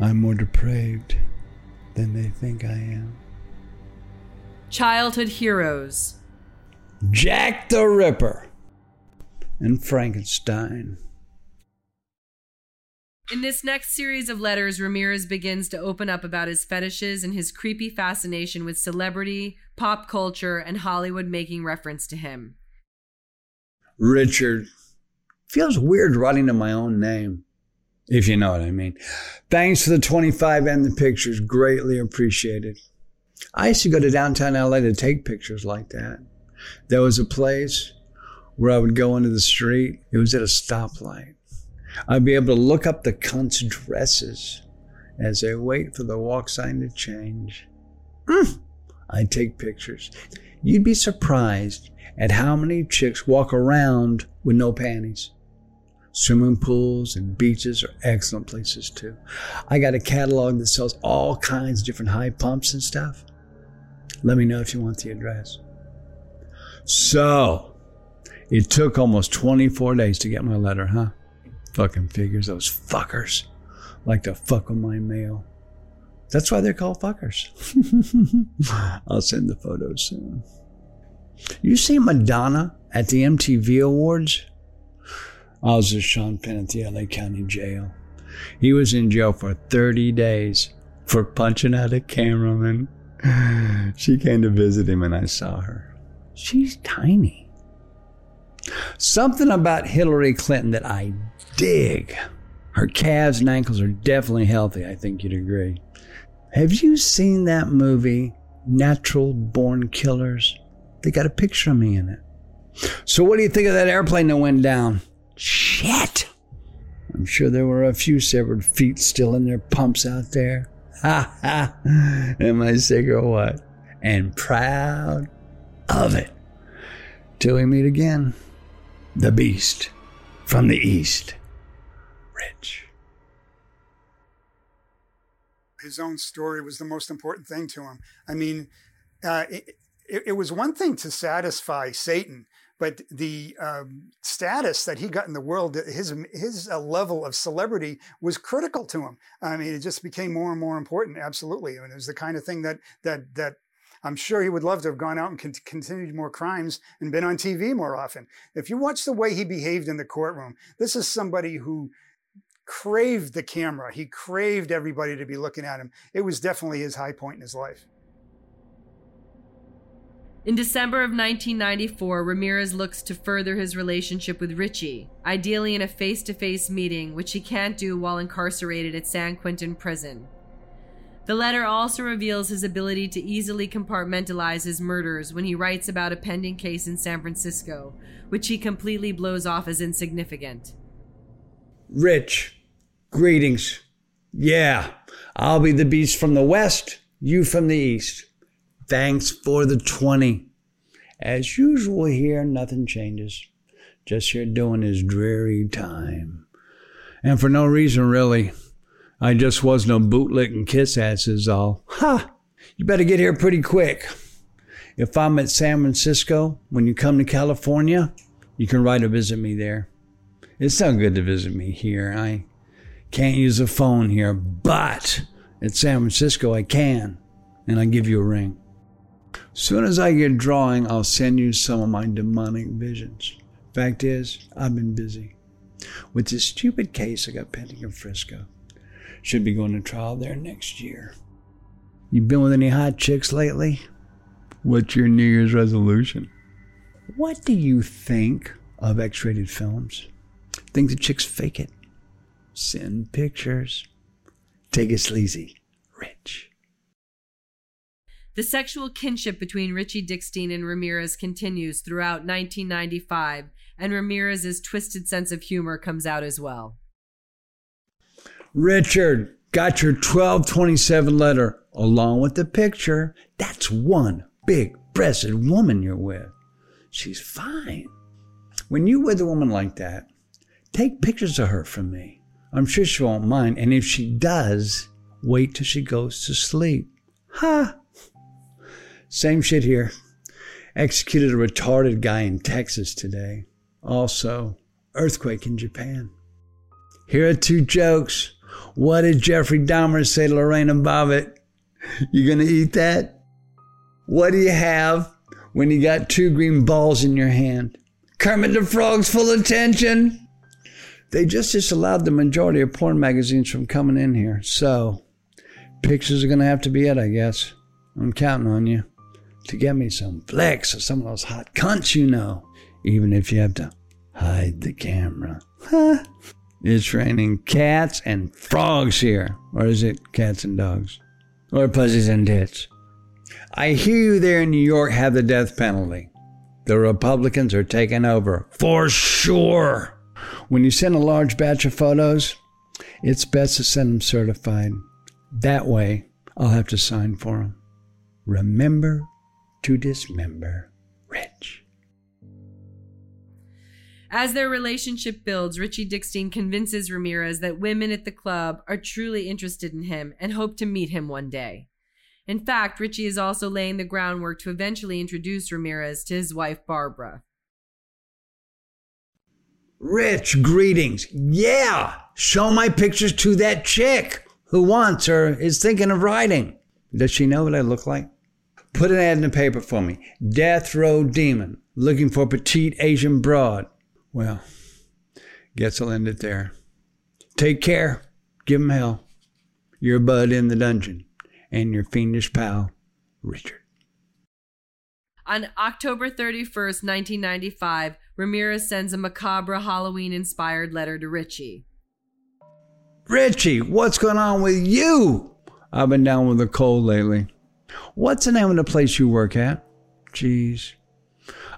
I'm more depraved than they think I am. Childhood heroes. Jack the Ripper and Frankenstein. In this next series of letters, Ramirez begins to open up about his fetishes and his creepy fascination with celebrity, pop culture, and Hollywood making reference to him. Richard. Feels weird writing in my own name, if you know what I mean. Thanks for the twenty-five and the pictures. Greatly appreciated. I used to go to downtown L A to take pictures like that. There was a place where I would go into the street. It was at a stoplight. I'd be able to look up the cunts' dresses as they wait for the walk sign to change. Mm. I'd take pictures. You'd be surprised at how many chicks walk around with no panties. Swimming pools and beaches are excellent places too. I got a catalog that sells all kinds of different high pumps and stuff. Let me know if you want the address. So, it took almost twenty-four days to get my letter, huh? Fucking figures, those fuckers like to fuck with my mail. That's why they're called fuckers. I'll send the photos soon. You see Madonna at the M T V Awards? I was with Sean Penn at the L A County Jail. He was in jail for thirty days for punching out a cameraman. She came to visit him and I saw her. She's tiny. Something about Hillary Clinton that I dig. Her calves and ankles are definitely healthy. I think you'd agree. Have you seen that movie, Natural Born Killers? They got a picture of me in it. So what do you think of that airplane that went down? Shit! I'm sure there were a few severed feet still in their pumps out there. Ha ha! Am I sick or what? And proud of it. Till we meet again. The Beast from the East. Rich. His own story was the most important thing to him. I mean, uh, it, it, it was one thing to satisfy Satan, but the um, status that he got in the world, his his uh, level of celebrity was critical to him. I mean, it just became more and more important. Absolutely. I mean, it was the kind of thing that that that I'm sure he would love to have gone out and con- continued more crimes and been on T V more often. If you watch the way he behaved in the courtroom, this is somebody who craved the camera. He craved everybody to be looking at him. It was definitely his high point in his life. In December of nineteen ninety-four, Ramirez looks to further his relationship with Richie, ideally in a face-to-face meeting, which he can't do while incarcerated at San Quentin Prison. The letter also reveals his ability to easily compartmentalize his murders when he writes about a pending case in San Francisco, which he completely blows off as insignificant. Rich, greetings. Yeah, I'll be the beast from the west, you from the east. Thanks for the twenty. As usual here, nothing changes. Just here doing his dreary time. And for no reason, really. I just was no bootlicking kiss asses all. Ha! You better get here pretty quick. If I'm at San Francisco, when you come to California, you can write or visit me there. It's not good to visit me here. I can't use a phone here, but at San Francisco I can, and I give you a ring. Soon as I get drawing, I'll send you some of my demonic visions. Fact is, I've been busy with this stupid case I got pending in Frisco. Should be going to trial there next year. You been with any hot chicks lately? What's your New Year's resolution? What do you think of X-rated films? Think the chicks fake it? Send pictures. Take it sleazy, Rich. The sexual kinship between Richie Dickstein and Ramirez continues throughout nineteen ninety-five, and Ramirez's twisted sense of humor comes out as well. Richard, got your twelve twenty-seven letter along with the picture. That's one big-breasted woman you're with. She's fine. When you're with a woman like that, take pictures of her from me. I'm sure she won't mind, and if she does, wait till she goes to sleep. Ha! Same shit here. Executed a retarded guy in Texas today. Also, earthquake in Japan. Here are two jokes. What did Jeffrey Dahmer say to Lorraine Bobbitt? You gonna eat that? What do you have when you got two green balls in your hand? Kermit the Frog's full of tension. They just disallowed the majority of porn magazines from coming in here, so pictures are gonna have to be it, I guess. I'm counting on you to get me some flex of some of those hot cunts you know, even if you have to hide the camera. Huh? It's raining cats and frogs here. Or is it cats and dogs? Or pussies and tits? I hear you there in New York have the death penalty. The Republicans are taking over. For sure. When you send a large batch of photos, it's best to send them certified. That way, I'll have to sign for them. Remember to dismember, Rich. As their relationship builds, Richie Dickstein convinces Ramirez that women at the club are truly interested in him and hope to meet him one day. In fact, Richie is also laying the groundwork to eventually introduce Ramirez to his wife, Barbara. Rich, greetings. Yeah, show my pictures to that chick who wants or is thinking of writing. Does she know what I look like? Put an ad in the paper for me. Death Row Demon. Looking for petite Asian broad. Well, guess I'll end it there. Take care. Give him hell. Your bud in the dungeon. And your fiendish pal, Richard. On October thirty-first, nineteen ninety-five, Ramirez sends a macabre Halloween-inspired letter to Richie. Richie, what's going on with you? I've been down with a cold lately. What's the name of the place you work at? Jeez.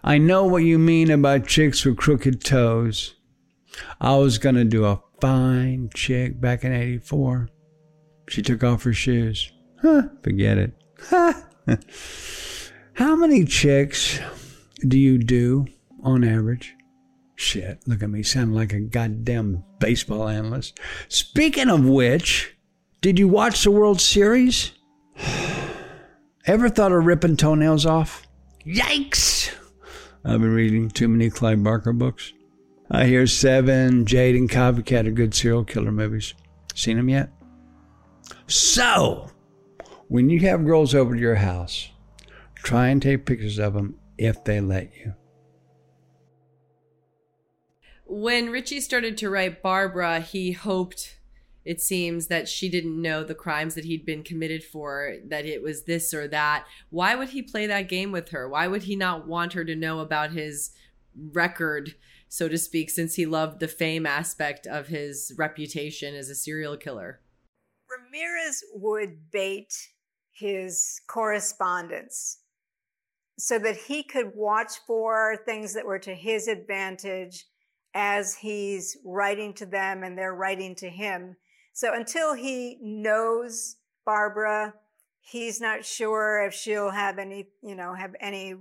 I know what you mean about chicks with crooked toes. I was going to do a fine chick back in eighty-four. She took off her shoes. Huh, forget it. Huh. How many chicks do you do on average? Shit, look at me, sound like a goddamn baseball analyst. Speaking of which, did you watch the World Series? Ever thought of ripping toenails off? Yikes! I've been reading too many Clive Barker books. I hear Seven, Jade, and Copycat are good serial killer movies. Seen them yet? So, when you have girls over to your house, Try and take pictures of them if they let you. When Richie started to write Barbara, he hoped, it seems, that she didn't know the crimes that he'd been committed for, that it was this or that. Why would he play that game with her? Why would he not want her to know about his record, so to speak, since he loved the fame aspect of his reputation as a serial killer? Ramirez would bait his correspondence so that he could watch for things that were to his advantage as he's writing to them and they're writing to him. So until he knows Barbara, he's not sure if she'll have any, you know, have any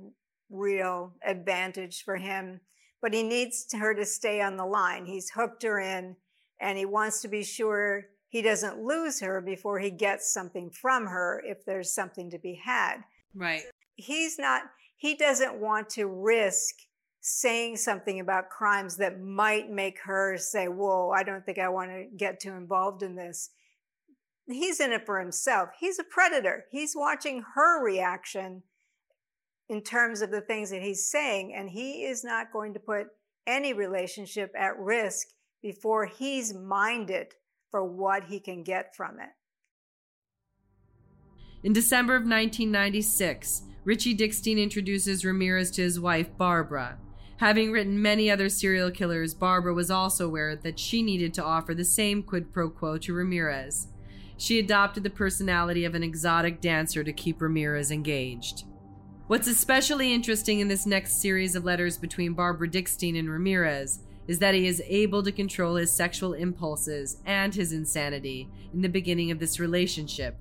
real advantage for him. But he needs her to stay on the line. He's hooked her in, and he wants to be sure he doesn't lose her before he gets something from her if there's something to be had. Right. He's not, he doesn't want to risk saying something about crimes that might make her say, whoa, I don't think I want to get too involved in this. He's in it for himself. He's a predator. He's watching her reaction in terms of the things that he's saying, and he is not going to put any relationship at risk before he's minded for what he can get from it. In December of nineteen ninety-six, Richie Dickstein introduces Ramirez to his wife, Barbara. Having written many other serial killers, Barbara was also aware that she needed to offer the same quid pro quo to Ramirez. She adopted the personality of an exotic dancer to keep Ramirez engaged. What's especially interesting in this next series of letters between Barbara Dickstein and Ramirez is that he is able to control his sexual impulses and his insanity in the beginning of this relationship.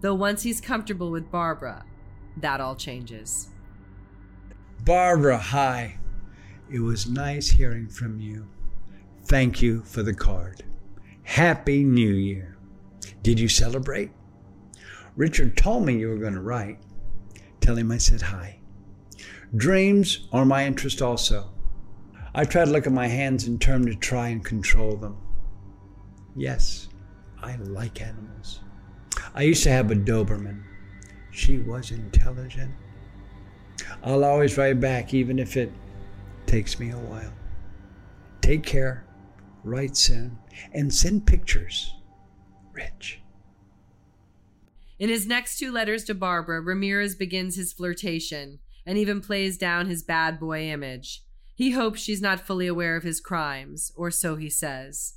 Though once he's comfortable with Barbara, that all changes. Barbara, hi. It was nice hearing from you. Thank you for the card. Happy New Year. Did you celebrate? Richard told me you were going to write. Tell him I said hi. Dreams are my interest also. I try to look at my hands in terms to try and control them. Yes, I like animals. I used to have a Doberman. She was intelligent. I'll always write back, even if it takes me a while. Take care, write soon, and send pictures. Rich. In his next two letters to Barbara, Ramirez begins his flirtation and even plays down his bad boy image. He hopes she's not fully aware of his crimes, or so he says.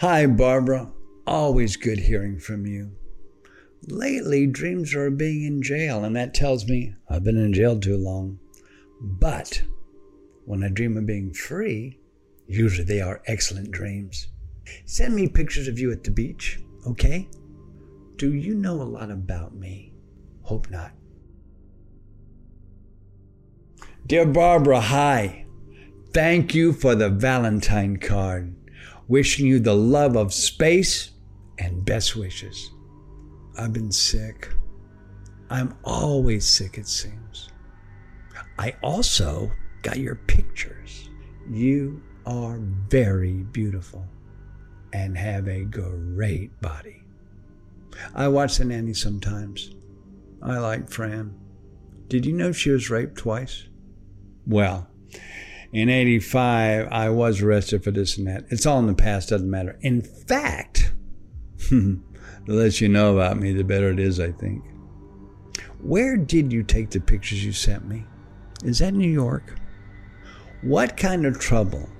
Hi, Barbara. Always good hearing from you. Lately, dreams are being in jail, and that tells me I've been in jail too long. But when I dream of being free, usually they are excellent dreams. Send me pictures of you at the beach, okay? Do you know a lot about me? Hope not. Dear Barbara, hi. Thank you for the Valentine card. Wishing you the love of space and best wishes. I've been sick. I'm always sick, it seems. I also got your pictures. You are very beautiful and have a great body. I watch the nanny sometimes. I like Fran. Did you know she was raped twice? Well, in eighty-five, I was arrested for this and that. It's all in the past, doesn't matter. In fact, the less you know about me, the better it is, I think. Where did you take the pictures you sent me? Is that New York? What kind of trouble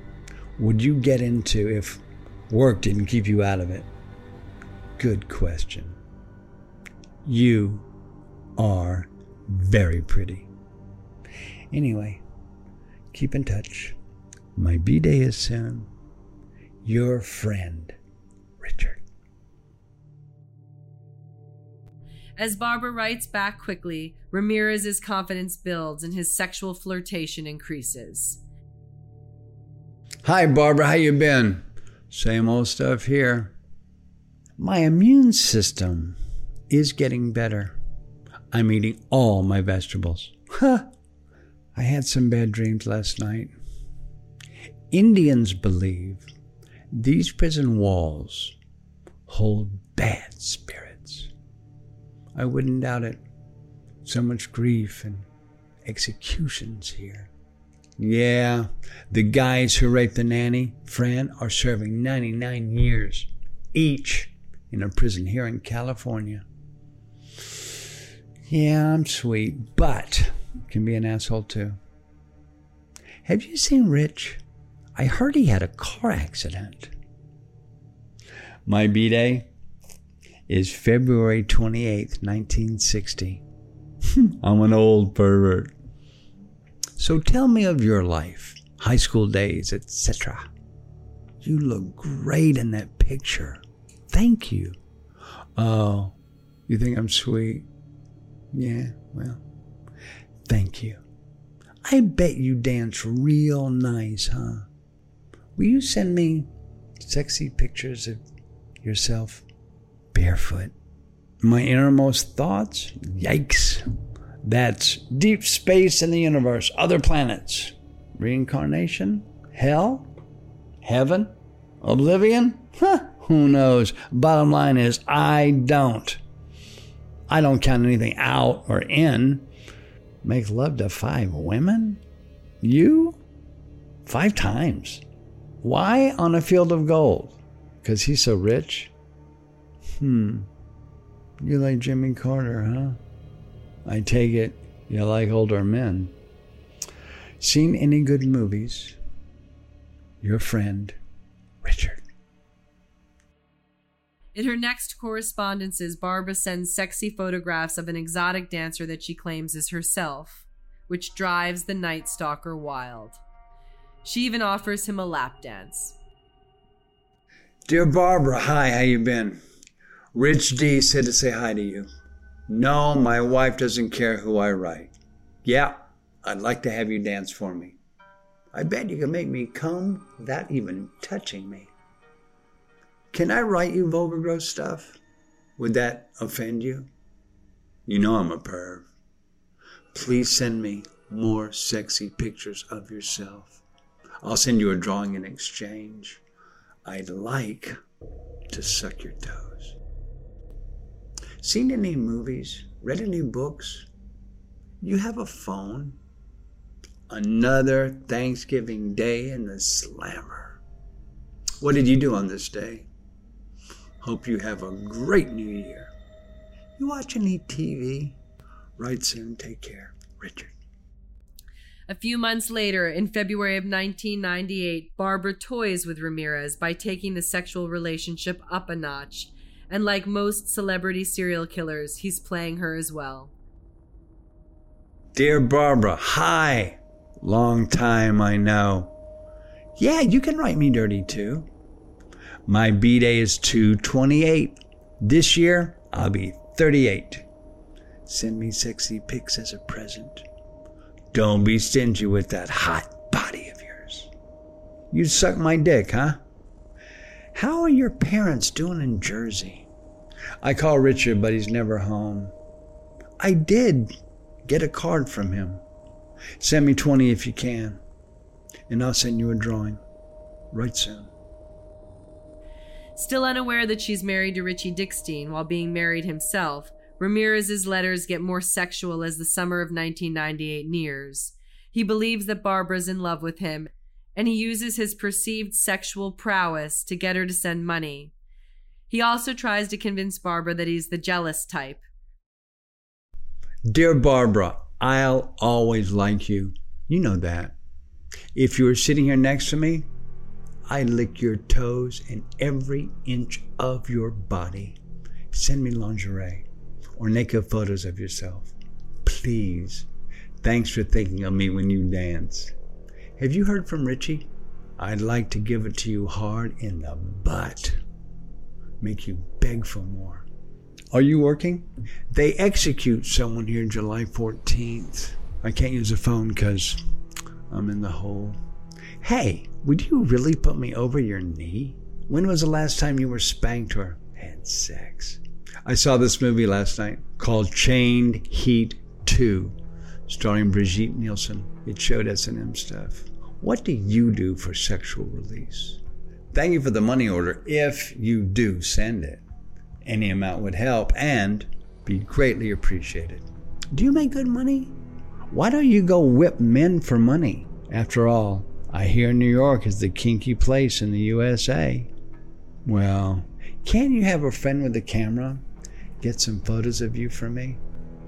would you get into if work didn't keep you out of it? Good question. You are very pretty. Anyway, keep in touch. My B-Day is soon. Your friend, Richard. As Barbara writes back quickly, Ramirez's confidence builds and his sexual flirtation increases. Hi, Barbara. How you been? Same old stuff here. My immune system is getting better. I'm eating all my vegetables. Huh. I had some bad dreams last night. Indians believe these prison walls hold bad spirits. I wouldn't doubt it. So much grief and executions here. Yeah, the guys who raped the nanny, Fran, are serving ninety-nine years each in a prison here in California. Yeah, I'm sweet, but can be an asshole too. Have you seen Rich? I heard he had a car accident. My B-Day is February twenty-eighth, nineteen sixty. I'm an old pervert. So tell me of your life, high school days, et cetera. You look great in that picture. Thank you. Oh, you think I'm sweet? Yeah, well, thank you. I bet you dance real nice, huh? Will you send me sexy pictures of yourself barefoot? My innermost thoughts? Yikes. That's deep space in the universe, other planets, reincarnation, hell, heaven, oblivion? Huh, who knows? Bottom line is, I don't. I don't count anything out or in. Make love to five women? You? Five times. Why on a field of gold? Because he's so rich? Hmm. You like Jimmy Carter, huh? I take it you like older men. Seen any good movies? Your friend, Richard. In her next correspondences, Barbara sends sexy photographs of an exotic dancer that she claims is herself, which drives the Night Stalker wild. She even offers him a lap dance. Dear Barbara, hi, how you been? Rich D said to say hi to you. No, my wife doesn't care who I write. Yeah, I'd like to have you dance for me. I bet you can make me come without even touching me. Can I write you vulgar, gross stuff? Would that offend you? You know I'm a perv. Please send me more sexy pictures of yourself. I'll send you a drawing in exchange. I'd like to suck your toes. Seen any movies? Read any books? You have a phone? Another Thanksgiving Day in the slammer. What did you do on this day? Hope you have a great new year. You watch any T V? Write soon. Take care. Richard. A few months later, in February of nineteen ninety-eight, Barbara toys with Ramirez by taking the sexual relationship up a notch. And like most celebrity serial killers, he's playing her as well. Dear Barbara, hi. Long time, I know. Yeah, you can write me dirty too. My B-Day is two twenty-eight. This year, I'll be thirty-eight. Send me sexy pics as a present. Don't be stingy with that hot body of yours. You suck my dick, huh? How are your parents doing in Jersey? I call Richard, but he's never home. I did get a card from him. Send me twenty if you can, and I'll send you a drawing. Right soon. Still unaware that she's married to Richie Dickstein while being married himself, Ramirez's letters get more sexual as the summer of nineteen ninety-eight nears. He believes that Barbara's in love with him, and he uses his perceived sexual prowess to get her to send money. He also tries to convince Barbara that he's the jealous type. Dear Barbara, I'll always like you. You know that. If you were sitting here next to me, I'd lick your toes and every inch of your body. Send me lingerie or naked photos of yourself. Please. Thanks for thinking of me when you dance. Have you heard from Richie? I'd like to give it to you hard in the butt. Make you beg for more. Are you working? They execute someone here July fourteenth. I can't use the phone because I'm in the hole. Hey, would you really put me over your knee? When was the last time you were spanked or had sex? I saw this movie last night called Chained Heat two, starring Brigitte Nielsen. It showed S and M stuff. What do you do for sexual release? Thank you for the money order if you do send it. Any amount would help and be greatly appreciated. Do you make good money? Why don't you go whip men for money? After all, I hear New York is the kinky place in the U S A. Well, can you have a friend with a camera? Get some photos of you for me?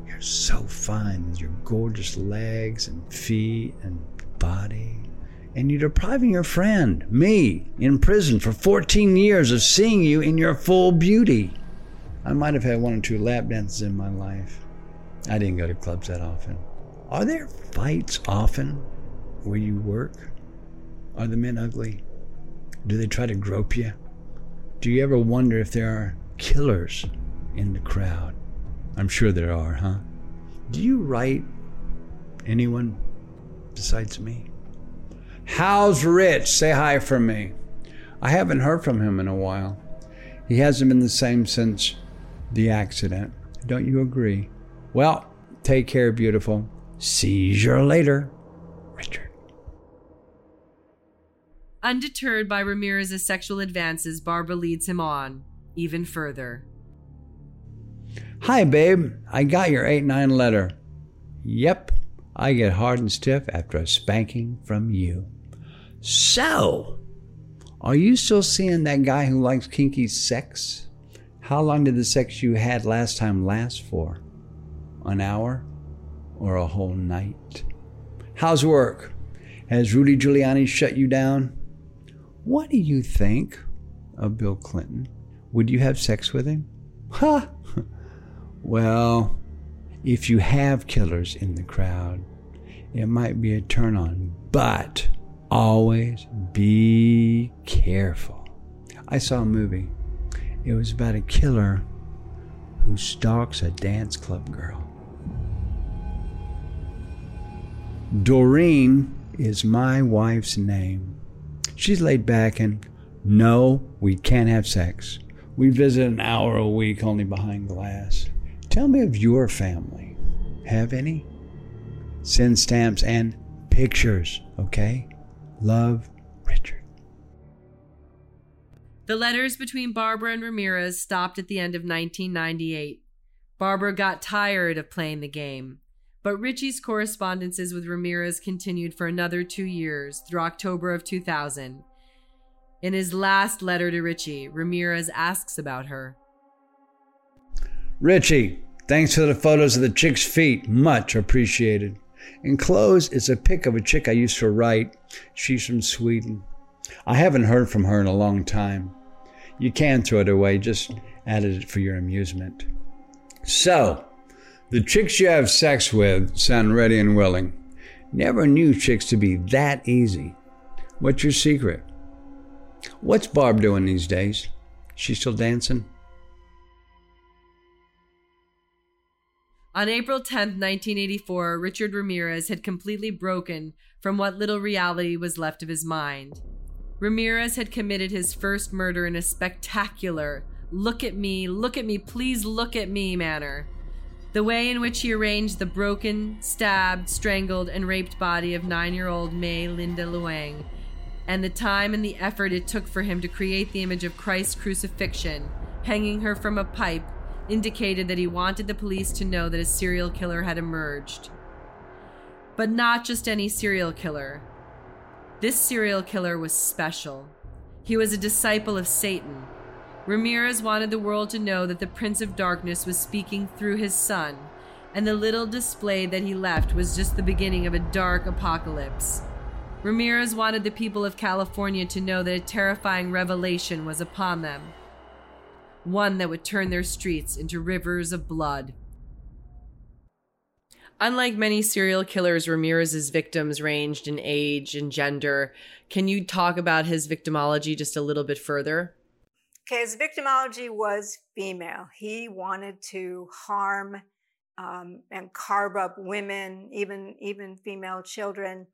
You're so fine with your gorgeous legs and feet and body. And you're depriving your friend, me, in prison for fourteen years of seeing you in your full beauty. I might have had one or two lap dances in my life. I didn't go to clubs that often. Are there fights often where you work? Are the men ugly? Do they try to grope you? Do you ever wonder if there are killers in the crowd? I'm sure there are, huh? Do you write anyone besides me? How's Rich? Say hi for me. I haven't heard from him in a while. He hasn't been the same since the accident. Don't you agree? Well, take care, beautiful. See you later, Richard. Undeterred by Ramirez's sexual advances, Barbara leads him on even further. Hi, babe. I got your eight nine letter. Yep. I get hard and stiff after a spanking from you. So, are you still seeing that guy who likes kinky sex? How long did the sex you had last time last for? An hour or a whole night? How's work? Has Rudy Giuliani shut you down? What do you think of Bill Clinton? Would you have sex with him? Huh? Well, if you have killers in the crowd, it might be a turn-on, but always be careful. I saw a movie. It was about a killer who stalks a dance club girl. Doreen is my wife's name. She's laid back and, no, we can't have sex. We visit an hour a week only behind glass. Tell me of your family. Have any? Send stamps and pictures, okay? Love, Richard. The letters between Barbara and Ramirez stopped at the end of nineteen ninety-eight. Barbara got tired of playing the game, but Richie's correspondences with Ramirez continued for another two years through October of two thousand. In his last letter to Richie, Ramirez asks about her. Richie, thanks for the photos of the chick's feet. Much appreciated. Enclosed is a pic of a chick I used to write. She's from Sweden. I haven't heard from her in a long time. You can throw it away. Just added it for your amusement. So, the chicks you have sex with sound ready and willing. Never knew chicks to be that easy. What's your secret? What's Barb doing these days? She still dancing? On April tenth, nineteen eighty-four, Richard Ramirez had completely broken from what little reality was left of his mind. Ramirez had committed his first murder in a spectacular, look at me, look at me, please look at me manner. The way in which he arranged the broken, stabbed, strangled, and raped body of nine-year-old Mei Leung, and the time and the effort it took for him to create the image of Christ's crucifixion, hanging her from a pipe, indicated that he wanted the police to know that a serial killer had emerged. But not just any serial killer. This serial killer was special. He was a disciple of Satan. Ramirez wanted the world to know that the Prince of Darkness was speaking through his son, and the little display that he left was just the beginning of a dark apocalypse. Ramirez wanted the people of California to know that a terrifying revelation was upon them. One that would turn their streets into rivers of blood. Unlike many serial killers, Ramirez's victims ranged in age and gender. Can you talk about his victimology just a little bit further? Okay, his victimology was female. He wanted to harm um, and carve up women, even, even female children.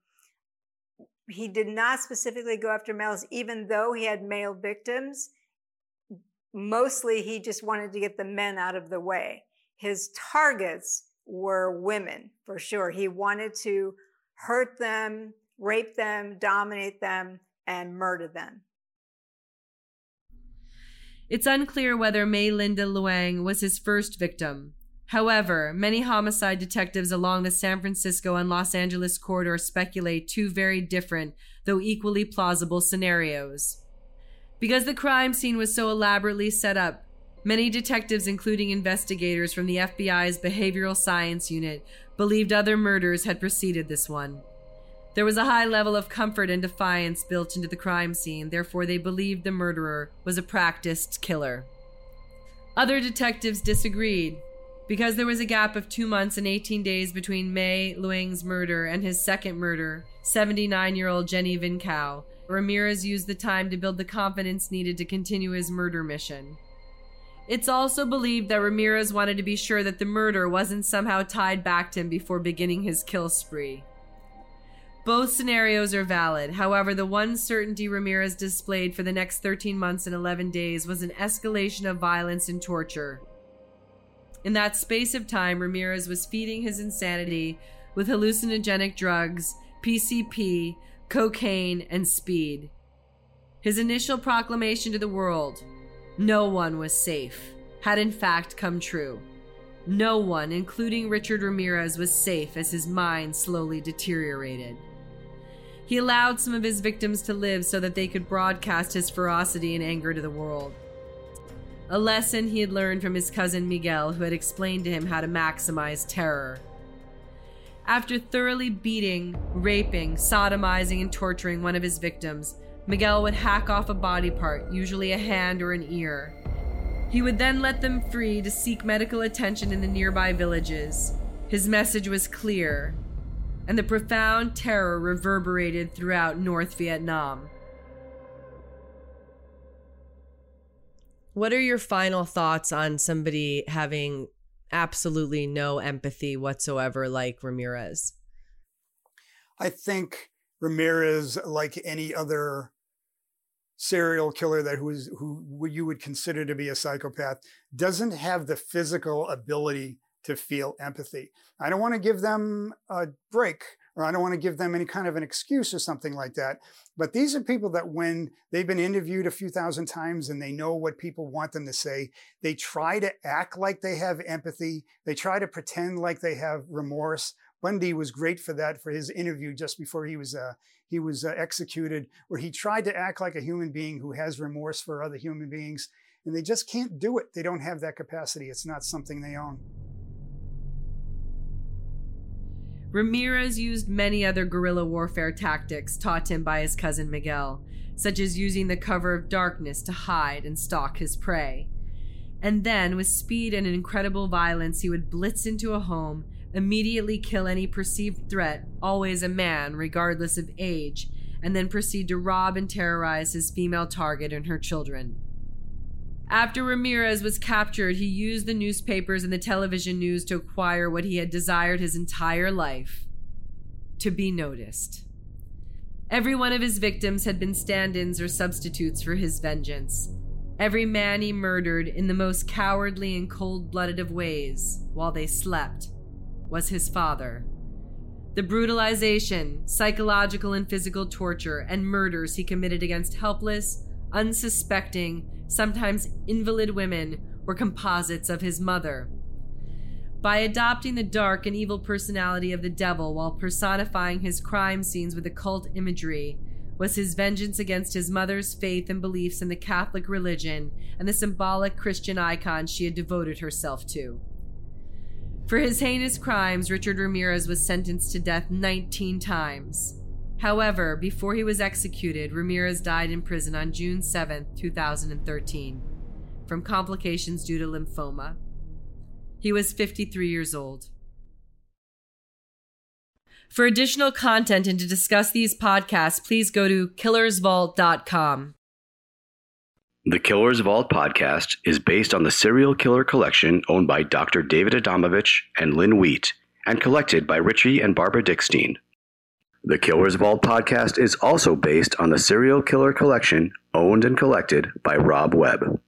He did not specifically go after males, even though he had male victims. Mostly, he just wanted to get the men out of the way. His targets were women, for sure. He wanted to hurt them, rape them, dominate them, and murder them. It's unclear whether Mei Linda Luang was his first victim. However, many homicide detectives along the San Francisco and Los Angeles corridor speculate two very different, though equally plausible, scenarios. Because the crime scene was so elaborately set up, many detectives, including investigators from the F B I's Behavioral Science Unit, believed other murders had preceded this one. There was a high level of comfort and defiance built into the crime scene, therefore they believed the murderer was a practiced killer. Other detectives disagreed. Because there was a gap of two months and eighteen days between Mei Leung's murder and his second murder, seventy-nine-year-old Jenny Vincow, Ramirez used the time to build the confidence needed to continue his murder mission. It's also believed that Ramirez wanted to be sure that the murder wasn't somehow tied back to him before beginning his kill spree. Both scenarios are valid. However, the one certainty Ramirez displayed for the next thirteen months and eleven days was an escalation of violence and torture. In that space of time, Ramirez was feeding his insanity with hallucinogenic drugs, P C P, cocaine, and speed. His initial proclamation to the world, "No one was safe," had in fact come true. No one, including Richard Ramirez, was safe as his mind slowly deteriorated. He allowed some of his victims to live so that they could broadcast his ferocity and anger to the world. A lesson he had learned from his cousin Miguel, who had explained to him how to maximize terror. After thoroughly beating, raping, sodomizing, and torturing one of his victims, Miguel would hack off a body part, usually a hand or an ear. He would then let them free to seek medical attention in the nearby villages. His message was clear, and the profound terror reverberated throughout North Vietnam. What are your final thoughts on somebody having absolutely no empathy whatsoever like Ramirez? I think Ramirez, like any other serial killer that who's, who you would consider to be a psychopath, doesn't have the physical ability to feel empathy. I don't want to give them a break, or I don't want to give them any kind of an excuse or something like that. But these are people that when they've been interviewed a few thousand times and they know what people want them to say, they try to act like they have empathy. They try to pretend like they have remorse. Bundy was great for that, for his interview just before he was uh, he was uh, executed, where he tried to act like a human being who has remorse for other human beings. And they just can't do it. They don't have that capacity. It's not something they own. Ramirez used many other guerrilla warfare tactics taught him by his cousin Miguel, such as using the cover of darkness to hide and stalk his prey. And then, with speed and incredible violence, he would blitz into a home, immediately kill any perceived threat, always a man, regardless of age, and then proceed to rob and terrorize his female target and her children. After Ramirez was captured, he used the newspapers and the television news to acquire what he had desired his entire life: to be noticed. Every one of his victims had been stand-ins or substitutes for his vengeance. Every man he murdered, in the most cowardly and cold-blooded of ways, while they slept, was his father. The brutalization, psychological and physical torture, and murders he committed against helpless, unsuspecting, sometimes invalid women were composites of his mother. By adopting the dark and evil personality of the devil while personifying his crime scenes with occult imagery was his vengeance against his mother's faith and beliefs in the Catholic religion and the symbolic Christian icon she had devoted herself to. For his heinous crimes, Richard Ramirez was sentenced to death nineteen times. However, before he was executed, Ramirez died in prison on June seventh, two thousand thirteen, from complications due to lymphoma. He was fifty-three years old. For additional content and to discuss these podcasts, please go to killers vault dot com. The Killer's Vault podcast is based on the serial killer collection owned by Doctor David Adamovich and Lynn Wheat and collected by Richie and Barbara Dickstein. The Killer's Vault podcast is also based on the serial killer collection owned and collected by Rob Webb.